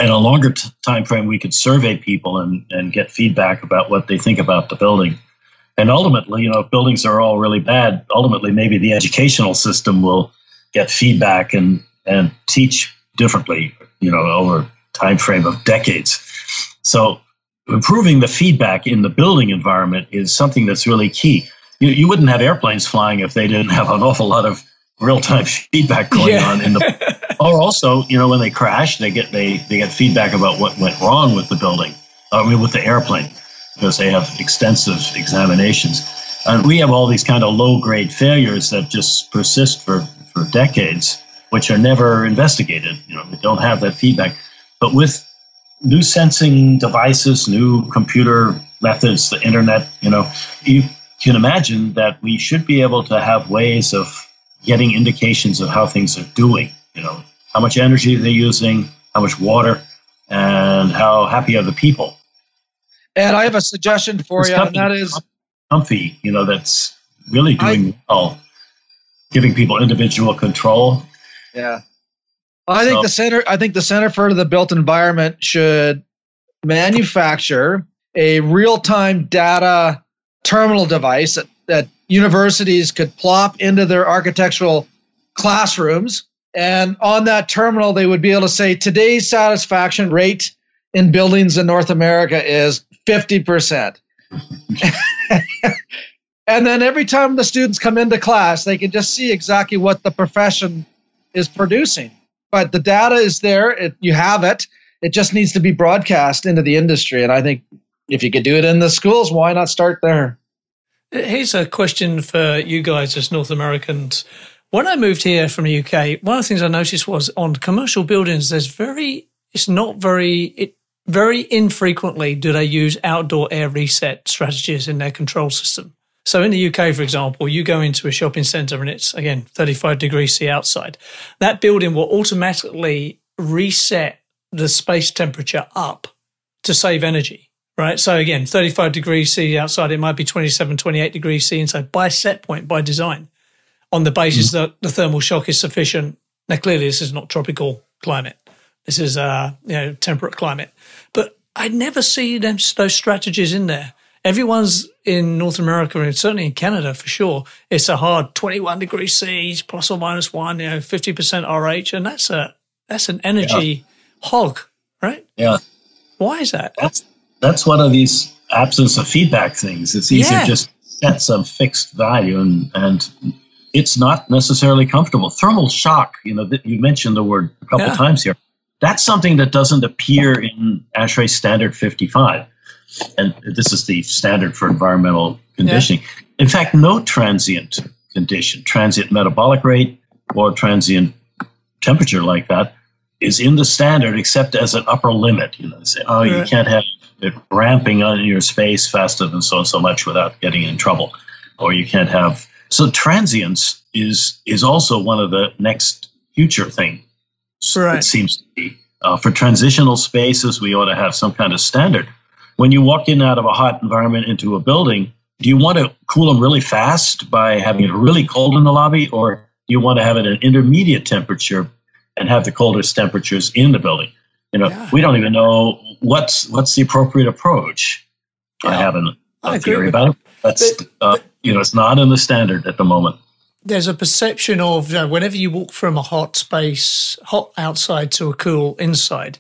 In a longer time frame, we could survey people and get feedback about what they think about the building. And ultimately, you know, if buildings are all really bad, ultimately maybe the educational system will get feedback and teach differently, you know, over a time frame of decades. So improving the feedback in the building environment is something that's really key. You wouldn't have airplanes flying if they didn't have an awful lot of real-time feedback going on in the or also, you know, when they crash, they get feedback about what went wrong with the building, with the airplane, because they have extensive examinations. And we have all these kind of low-grade failures that just persist for decades, which are never investigated. You know, we don't have that feedback. But with new sensing devices, new computer methods, the internet, you know, you can imagine that we should be able to have ways of getting indications of how things are doing, you know, how much energy they're using, how much water, and how happy are the people. And I have a suggestion for you, and that is... Comfy, you know, that's really doing well, giving people individual control. Yeah. I think the Center for the Built Environment should manufacture a real-time data terminal device that universities could plop into their architectural classrooms And on that terminal, they would be able to say today's satisfaction rate in buildings in North America is 50%. And then every time the students come into class, they can just see exactly what the profession is producing. But the data is there. You have it. It just needs to be broadcast into the industry. And I think if you could do it in the schools, why not start there? Here's a question for you guys as North Americans. When I moved here from the UK, one of the things I noticed was on commercial buildings, very infrequently do they use outdoor air reset strategies in their control system. So in the UK, for example, you go into a shopping centre and it's, again, 35 degrees C outside. That building will automatically reset the space temperature up to save energy. Right. So again, 35 degrees C outside, it might be 27, 28 degrees C inside by set point, by design, on the basis that the thermal shock is sufficient. Now, clearly, this is not tropical climate. This is temperate climate. But I never see those strategies in there. Everyone's in North America, and certainly in Canada for sure, it's a hard 21 degrees C, plus or minus one, 50% RH. And that's an energy hog, right? Yeah. Why is that? That's one of these absence of feedback things. It's easier to just set some fixed value, and it's not necessarily comfortable. Thermal shock, you mentioned the word a couple times here. That's something that doesn't appear in ASHRAE Standard 55. And this is the standard for environmental conditioning. Yeah. In fact, no transient condition, transient metabolic rate or transient temperature like that is in the standard except as an upper limit. Say, you can't have it ramping on your space faster than so much without getting in trouble, or you can't have. So transience is also one of the next future things. Right. It seems to be for transitional spaces. We ought to have some kind of standard. When you walk in out of a hot environment into a building, do you want to cool them really fast by having it really cold in the lobby, or do you want to have it at an intermediate temperature and have the coldest temperatures in the building? We don't even know what's the appropriate approach. I have a theory about it. It's not in the standard at the moment. There's a perception of whenever you walk from a hot space, hot outside to a cool inside,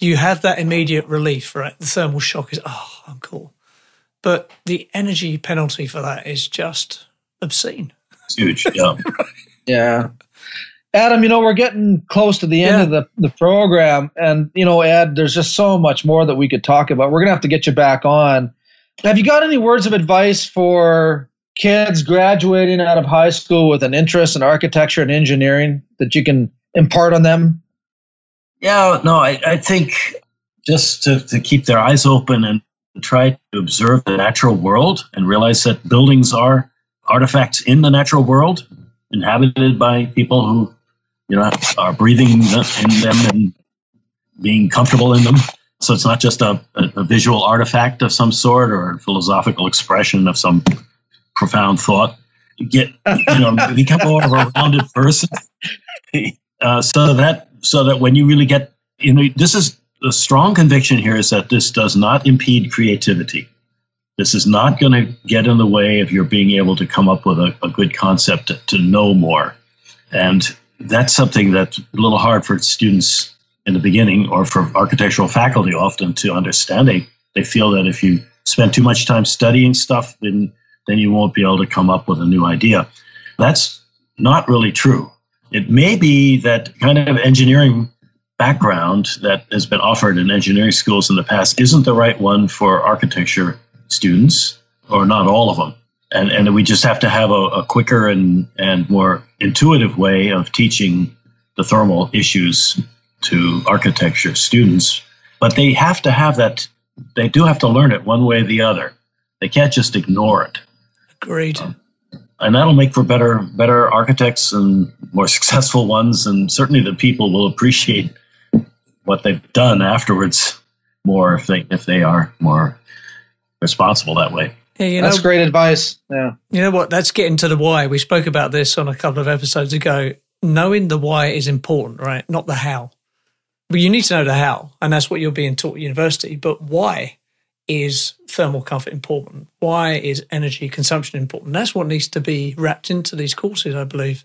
you have that immediate relief, right? The thermal shock is, I'm cool. But the energy penalty for that is just obscene. It's huge, yeah. Yeah. Adam, we're getting close to the end of the program. And, Ed, there's just so much more that we could talk about. We're going to have to get you back on. Have you got any words of advice for kids graduating out of high school with an interest in architecture and engineering that you can impart on them? Yeah, no, I think just to keep their eyes open and try to observe the natural world and realize that buildings are artifacts in the natural world, inhabited by people who, are breathing in them and being comfortable in them. So it's not just a visual artifact of some sort or a philosophical expression of some profound thought. Become more of a rounded person. So that when you really get, this is a strong conviction here, is that this does not impede creativity. This is not going to get in the way of your being able to come up with a good concept to know more. And that's something that's a little hard for students in the beginning, or for architectural faculty often to understand. They feel that if you spend too much time studying stuff, then you won't be able to come up with a new idea. That's not really true. It may be that kind of engineering background that has been offered in engineering schools in the past isn't the right one for architecture students, or not all of them. And we just have to have a quicker and more intuitive way of teaching the thermal issues to architecture students. But they have to have that. They do have to learn it one way or the other. They can't just ignore it. Agreed. And that'll make for better architects and more successful ones. And certainly the people will appreciate what they've done afterwards more if they are more responsible that way. Yeah, that's great advice. Yeah. You know what? That's getting to the why. We spoke about this on a couple of episodes ago. Knowing the why is important, right? Not the how. But you need to know the how, and that's what you're being taught at university. But why is thermal comfort important? Why is energy consumption important? That's what needs to be wrapped into these courses, I believe.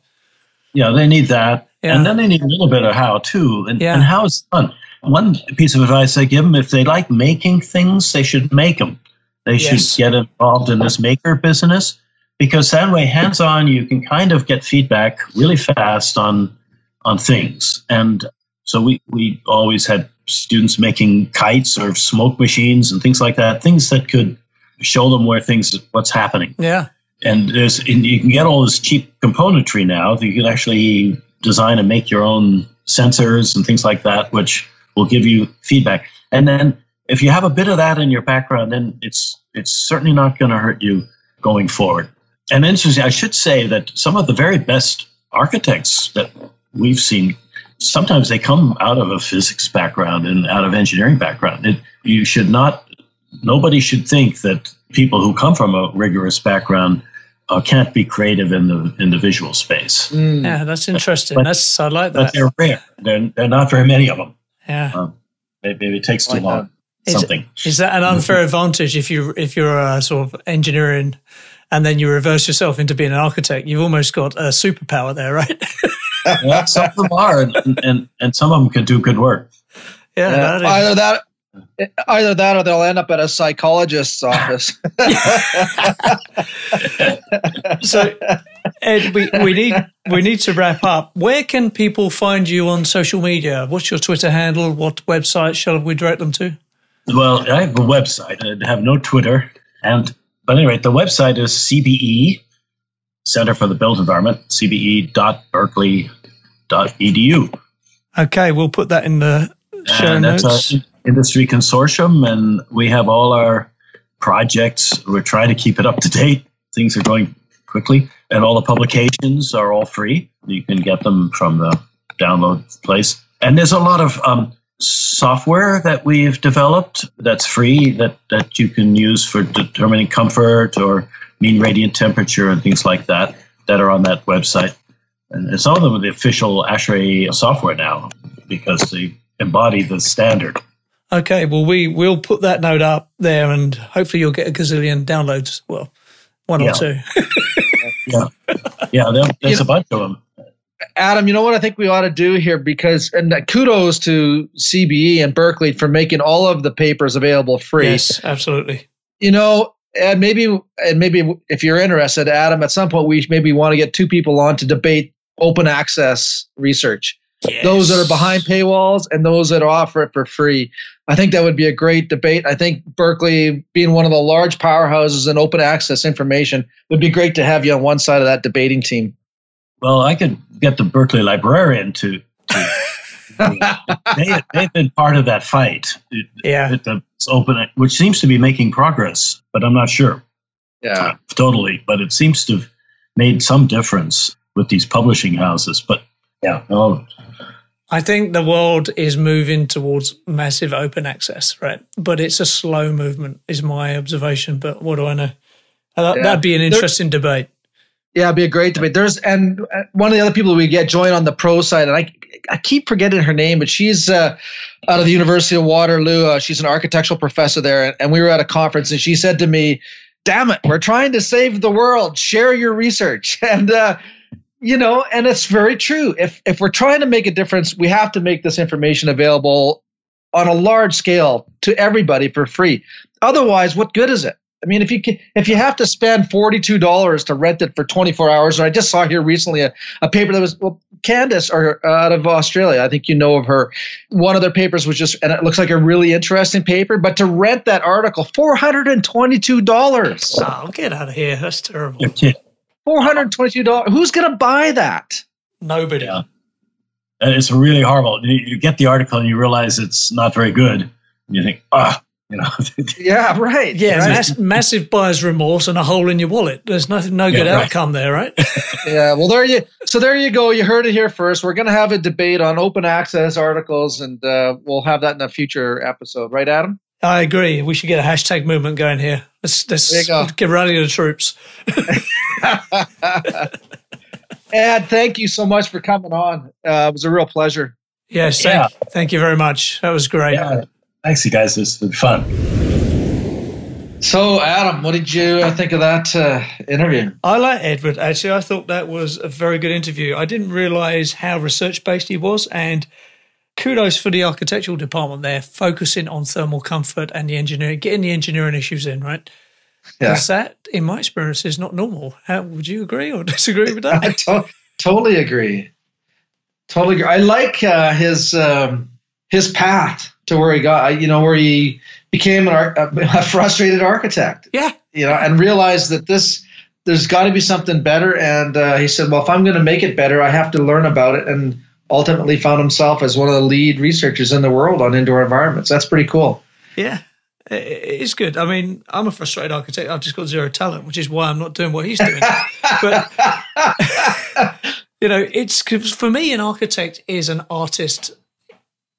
Yeah, they need that. Yeah. And then they need a little bit of how, too. And, yeah. and how is done. One piece of advice I give them, if they like making things, they should make them. They yes. should get involved in this maker business, because that way, hands-on, you can kind of get feedback really fast on things. And so we always had students making kites or smoke machines and things like that, things that could show them where things, what's happening. Yeah. And you can get all this cheap componentry now that you can actually design and make your own sensors and things like that, which will give you feedback. And then if you have a bit of that in your background, then it's certainly not going to hurt you going forward. And interestingly, I should say that some of the very best architects that we've seen, sometimes they come out of a physics background and out of engineering background. Nobody should think that people who come from a rigorous background can't be creative in the visual space. Mm. Yeah, that's interesting. I like that. But they're rare. There are not very many of them. Yeah. Maybe it takes too long. Is that an unfair advantage if you're a sort of engineering and then you reverse yourself into being an architect? You've almost got a superpower there, right? Well, some of them are, and some of them can do good work. Yeah, Either that or they'll end up at a psychologist's office. So, Ed, we need to wrap up. Where can people find you on social media? What's your Twitter handle? What website shall we direct them to? Well, I have a website. I have no Twitter. But anyway, the website is CBE, Center for the Built Environment, cbe.berkeley.edu. Okay, we'll put that in the show notes. Industry consortium, and we have all our projects. We're trying to keep it up to date. Things are going quickly, and all the publications are all free. You can get them from the download place. And there's a lot of software that we've developed that's free that you can use for determining comfort or mean radiant temperature and things like that that are on that website. And some of them are the official ASHRAE software now because they embody the standard. Okay, well, we'll put that note up there, and hopefully you'll get a gazillion downloads. Well, one or two. There's a bunch of them. Adam, you know what I think we ought to do here, because kudos to CBE and Berkeley for making all of the papers available free. Yes, absolutely. You know, and maybe if you're interested, Adam, at some point we maybe want to get two people on to debate open access research. Yes. Those that are behind paywalls and those that offer it for free. I think that would be a great debate. I think Berkeley, being one of the large powerhouses in open access information, would be great to have you on one side of that debating team. Well, I could get the Berkeley librarian to they've been part of that fight. Yeah. It's open, which seems to be making progress, but I'm not sure. Yeah. Totally. But it seems to have made some difference with these publishing houses. But yeah. Oh. I think the world is moving towards massive open access, right? But it's a slow movement, is my observation. But what do I know? That'd be an interesting debate. Yeah, it'd be a great debate. And one of the other people we get joined on the pro side, and I keep forgetting her name, but she's out of the University of Waterloo. She's an architectural professor there, and we were at a conference, and she said to me, "Damn it, we're trying to save the world. Share your research." And you know, and it's very true. If we're trying to make a difference, we have to make this information available on a large scale to everybody for free. Otherwise, what good is it? I mean, if you have to spend $42 to rent it for 24 hours, and I just saw here recently a paper that was, well, Candace or out of Australia, I think you know of her. One of their papers was just, and it looks like a really interesting paper, but to rent that article, $422. Oh, get out of here. That's terrible. You're kidding. $422. Who's going to buy that? Nobody. Yeah. It's really horrible. You get the article and you realize it's not very good. And you think, you know. Yeah, right. Yeah, right. Massive buyer's remorse and a hole in your wallet. There's no good outcome there, right? Yeah. Well, there you go. You heard it here first. We're going to have a debate on open access articles, and we'll have that in a future episode, right, Adam? I agree. We should get a hashtag movement going here. Let's get rally the troops. Ed, thank you so much for coming on. It was a real pleasure. Yes, thank you very much. That was great. Yeah. Thanks, you guys. This has been fun. So, Adam, what did you think of that interview? I like Edward, actually. I thought that was a very good interview. I didn't realise how research-based he was, and kudos for the architectural department there, focusing on thermal comfort and the engineering, getting the engineering issues in, right? Because that, in my experience, is not normal. How, would you agree or disagree with that? I totally agree. Totally agree. I like his path to where he got, you know, where he became a frustrated architect. Yeah. You know, and realized that there's got to be something better. And he said, well, if I'm going to make it better, I have to learn about it, and ultimately found himself as one of the lead researchers in the world on indoor environments. That's pretty cool. Yeah, it is good. I mean, I'm a frustrated architect. I've just got zero talent, which is why I'm not doing what he's doing. But, you know, it's 'cause for me, an architect is an artist,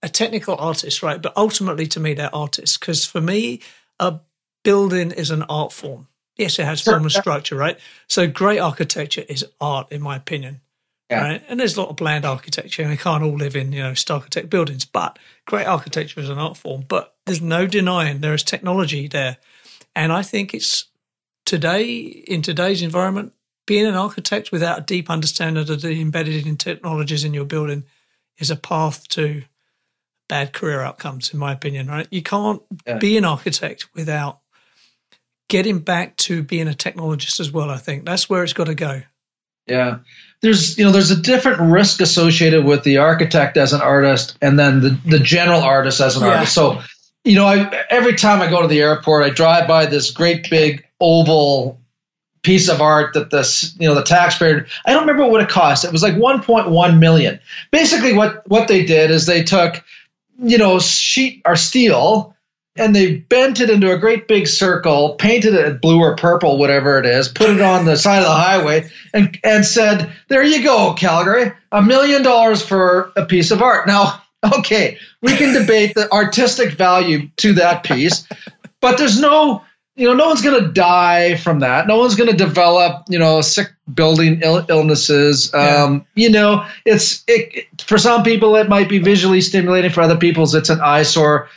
a technical artist, right? But ultimately, to me, they're artists, because for me, a building is an art form. Yes, it has form and structure, right? So great architecture is art, in my opinion, right? And there's a lot of bland architecture, and we can't all live in, you know, Starkitect buildings, but great architecture is an art form. But there's no denying there is technology there. And I think it's today, in today's environment, being an architect without a deep understanding of the embedded in technologies in your building is a path to bad career outcomes, in my opinion, right? You can't be an architect without getting back to being a technologist as well, I think. That's where it's got to go. Yeah. There's, you know, there's a different risk associated with the architect as an artist and then the general artist as an artist. So, you know, every time I go to the airport, I drive by this great big oval piece of art that the taxpayer, I don't remember what it cost. It was like 1.1 million. Basically what they did is they took, you know, sheet or steel, and they bent it into a great big circle, painted it blue or purple, whatever it is, put it on the side of the highway, and said, there you go, Calgary, $1 million for a piece of art. Now, okay, we can debate the artistic value to that piece, but there's no, you know, no one's going to die from that. No one's going to develop, you know, sick building illnesses. You know, for some people, it might be visually stimulating. For other people, it's an eyesore.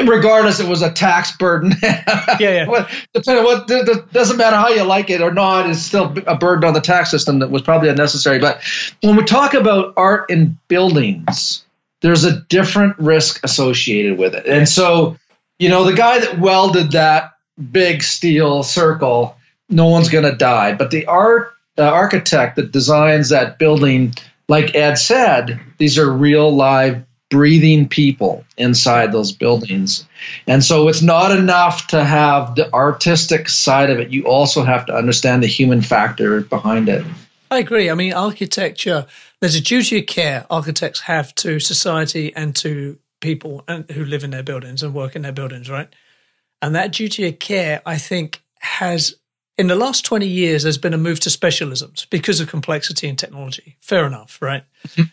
Regardless, it was a tax burden. Depending on what, it doesn't matter how you like it or not, it's still a burden on the tax system that was probably unnecessary. But when we talk about art in buildings, there's a different risk associated with it. And so, you know, the guy that welded that big steel circle, no one's going to die. But the architect that designs that building, like Ed said, these are real, live, breathing people inside those buildings. And so it's not enough to have the artistic side of it. You also have to understand the human factor behind it. I agree. I mean, architecture, there's a duty of care architects have to society and to people and who live in their buildings and work in their buildings, right? And that duty of care, I think, has, in the last 20 years, there's been a move to specialisms because of complexity and technology. Fair enough, right?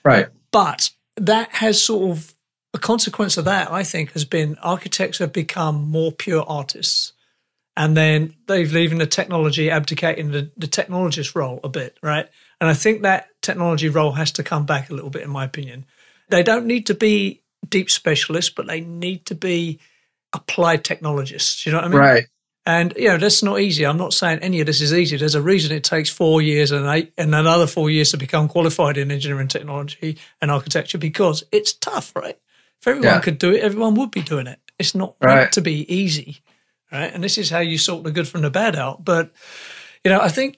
Right. But that has sort of, a consequence of that, I think, has been architects have become more pure artists. And then they've leaving the technology, abdicating the technologist role a bit, right? And I think that technology role has to come back a little bit, in my opinion. They don't need to be deep specialists, but they need to be applied technologists, you know what I mean? Right. And, you know, that's not easy. I'm not saying any of this is easy. There's a reason it takes 4 years and another 4 years to become qualified in engineering, technology and architecture, because it's tough, right? If everyone could do it, everyone would be doing it. It's not meant to be easy, right? And this is how you sort the good from the bad out. But, you know, I think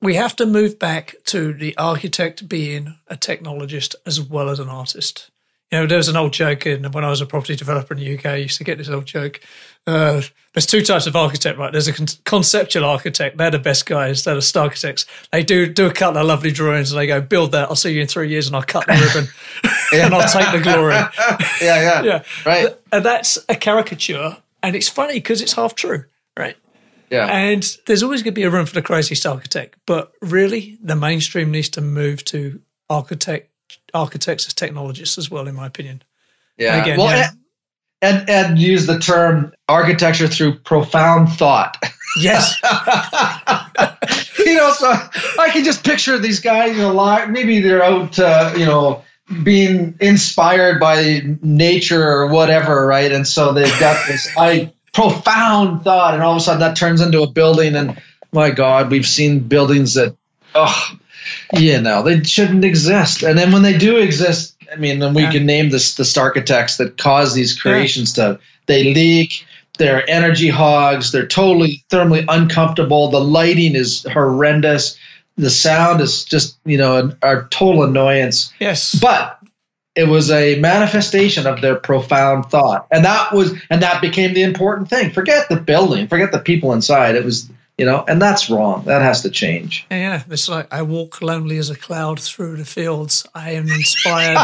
we have to move back to the architect being a technologist as well as an artist. You know, there was an old joke when I was a property developer in the UK, I used to get this old joke. There's two types of architect, right? There's a conceptual architect. They're the best guys. They're the star architects. They do a couple of lovely drawings and they go, build that. I'll see you in 3 years and I'll cut the ribbon and I'll take the glory. Right. And that's a caricature. And it's funny because it's half true, right? Yeah. And there's always going to be a room for the craziest architect. But really, the mainstream needs to move to architects as technologists as well, in my opinion. Yeah. Again, well, yeah. Ed used the term architecture through profound thought. Yes. You know, so I can just picture these guys a lot. Maybe they're out, you know, being inspired by nature or whatever, right? And so they've got this profound thought, and all of a sudden that turns into a building. And my God, we've seen buildings that, they shouldn't exist. And then when they do exist, I mean, then we can name this, the Starkitects that cause these creations to, they leak, they're energy hogs, they're totally thermally uncomfortable, the lighting is horrendous, the sound is just, you know, a total annoyance. Yes. But it was a manifestation of their profound thought. And that was, and that became the important thing. Forget the building, forget the people inside. It was, you know, and that's wrong. That has to change. Yeah. It's like, I walk lonely as a cloud through the fields. I am inspired.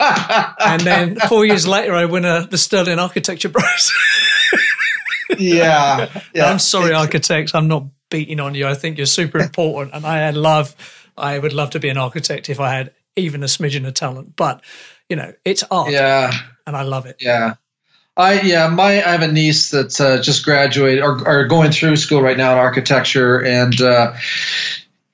And then 4 years later, I win the Sterling Architecture Prize. I'm sorry, architects. I'm not beating on you. I think you're super important. And I would love to be an architect if I had even a smidgen of talent. But, you know, it's art. Yeah. And I love it. Yeah. I have a niece that's just graduated or going through school right now in architecture. And,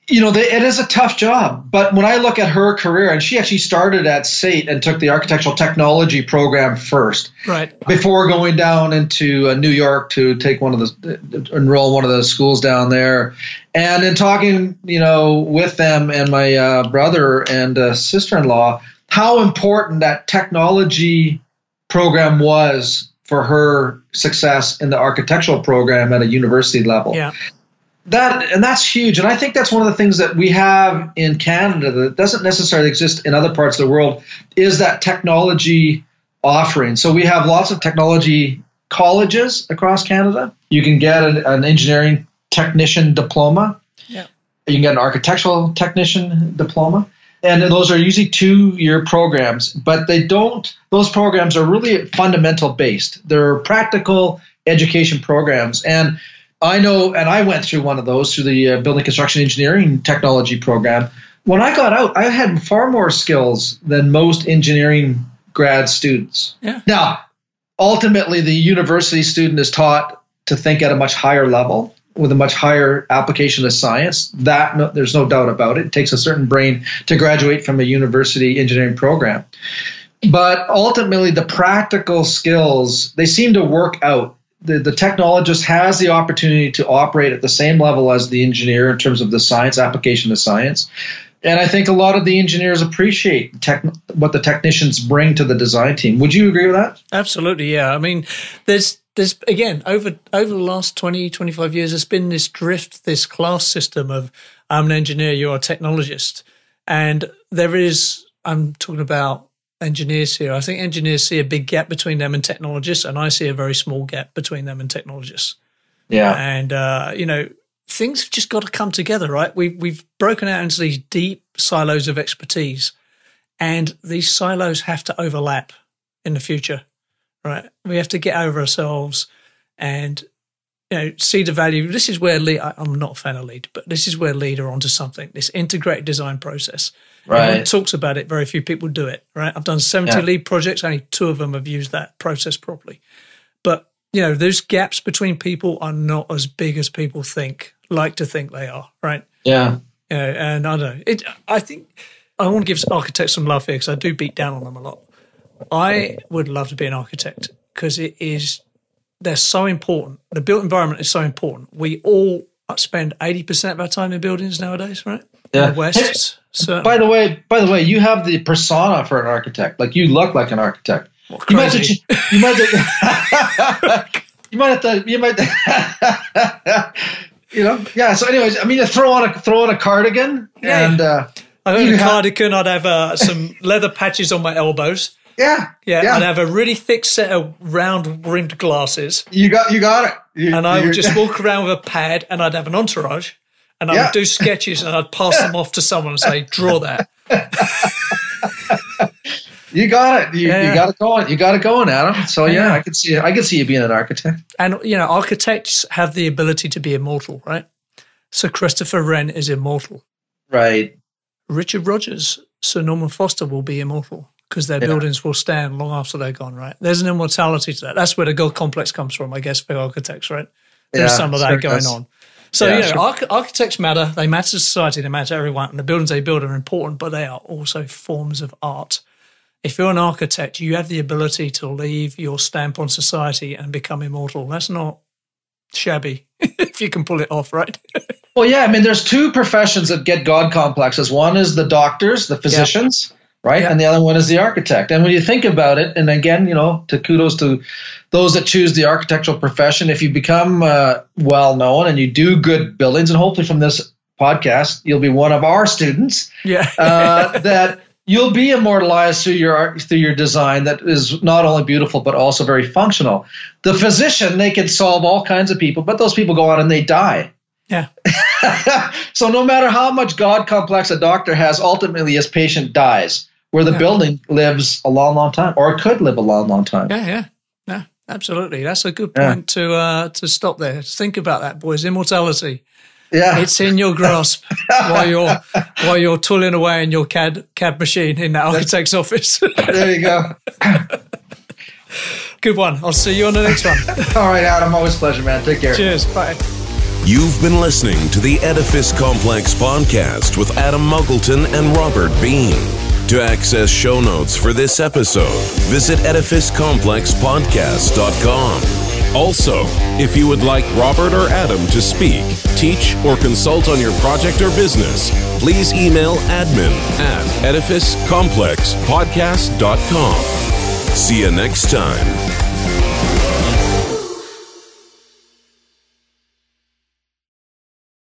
you know, it is a tough job. But when I look at her career, and she actually started at SAIT and took the architectural technology program first. Right. Before going down into New York to take enroll one of the schools down there. And in talking, you know, with them and my brother and sister-in-law, how important that technology program was for her success in the architectural program at a university level. Yeah. That's huge. And I think that's one of the things that we have in Canada that doesn't necessarily exist in other parts of the world is that technology offering. So we have lots of technology colleges across Canada. You can get an engineering technician diploma. Yeah. You can get an architectural technician diploma. And those are usually 2-year programs, but those programs are really fundamental based. They're practical education programs. And I know, and I went through one of those through the building construction engineering technology program. When I got out, I had far more skills than most engineering grad students. Yeah. Now, ultimately, the university student is taught to think at a much higher level, with a much higher application of science. There's no doubt about it. It takes a certain brain to graduate from a university engineering program. But ultimately, the practical skills, they seem to work out. The technologist has the opportunity to operate at the same level as the engineer in terms of the science, application of science. And I think a lot of the engineers appreciate what the technicians bring to the design team. Would you agree with that? Absolutely, yeah. I mean, there's again, over the last 20, 25 years, there's been this drift, this class system of I'm an engineer, you're a technologist. And I'm talking about engineers here. I think engineers see a big gap between them and technologists, and I see a very small gap between them and technologists. Yeah. And, you know, things have just got to come together, right? We've broken out into these deep silos of expertise, and these silos have to overlap in the future. Right, we have to get over ourselves and, you know, see the value. This is where I'm not a fan of LEED, but this is where LEED are onto something. This integrated design process. Right, everyone talks about it. Very few people do it. Right, I've done 70 LEED projects. Only 2 of them have used that process properly. But you know, those gaps between people are not as big as people like to think they are. Right. Yeah. You know, and I don't know. I think I want to give architects some love here because I do beat down on them a lot. I would love to be an architect because they're so important. The built environment is so important. We all spend 80% of our time in buildings nowadays, right? Yeah. In the West. Hey, by the way, you have the persona for an architect. Like, you look like an architect. Well, crazy. So anyways, I mean, you throw on a cardigan and I'd own a cardigan. I'd have some leather patches on my elbows. Yeah. I'd have a really thick set of round rimmed glasses. You got it. And I would just walk around with a pad, and I'd have an entourage, and I would do sketches, and I'd pass them off to someone and say, "Draw that." You got it. You got it going. You got it going, Adam. So yeah, I could see you being an architect. And you know, architects have the ability to be immortal, right? So Christopher Wren is immortal, right? Richard Rogers, Sir Norman Foster will be immortal because their buildings will stand long after they're gone, right? There's an immortality to that. That's where the gold complex comes from, I guess, for architects, right? There's some of that going on. So, architects matter. They matter to society. They matter to everyone. And the buildings they build are important, but they are also forms of art. If you're an architect, you have the ability to leave your stamp on society and become immortal. That's not shabby if you can pull it off, right? Well, yeah. I mean, there's two professions that get God complexes. One is the doctors, the physicians, right? And the other one is the architect. And when you think about it, and again, you know, to kudos to those that choose the architectural profession, if you become well-known and you do good buildings, and hopefully from this podcast, you'll be one of our students, that you'll be immortalized through your design that is not only beautiful, but also very functional. The physician, they can solve all kinds of people, but those people go on and they die. Yeah. So no matter how much God complex a doctor has, ultimately his patient dies, where the building lives a long, long time, or could live a long, long time. Yeah, absolutely. That's a good point to stop there. Think about that, boys. Immortality. Yeah. It's in your grasp while you're tooling away in your CAD machine in the architect's office. There you go. Good one. I'll see you on the next one. All right, Adam. Always a pleasure, man. Take care. Cheers. Bye. You've been listening to the Edifice Complex podcast with Adam Muggleton and Robert Bean. To access show notes for this episode, visit edificecomplexpodcast.com. Also, if you would like Robert or Adam to speak, teach, or consult on your project or business, please email admin@edificecomplexpodcast.com. See you next time.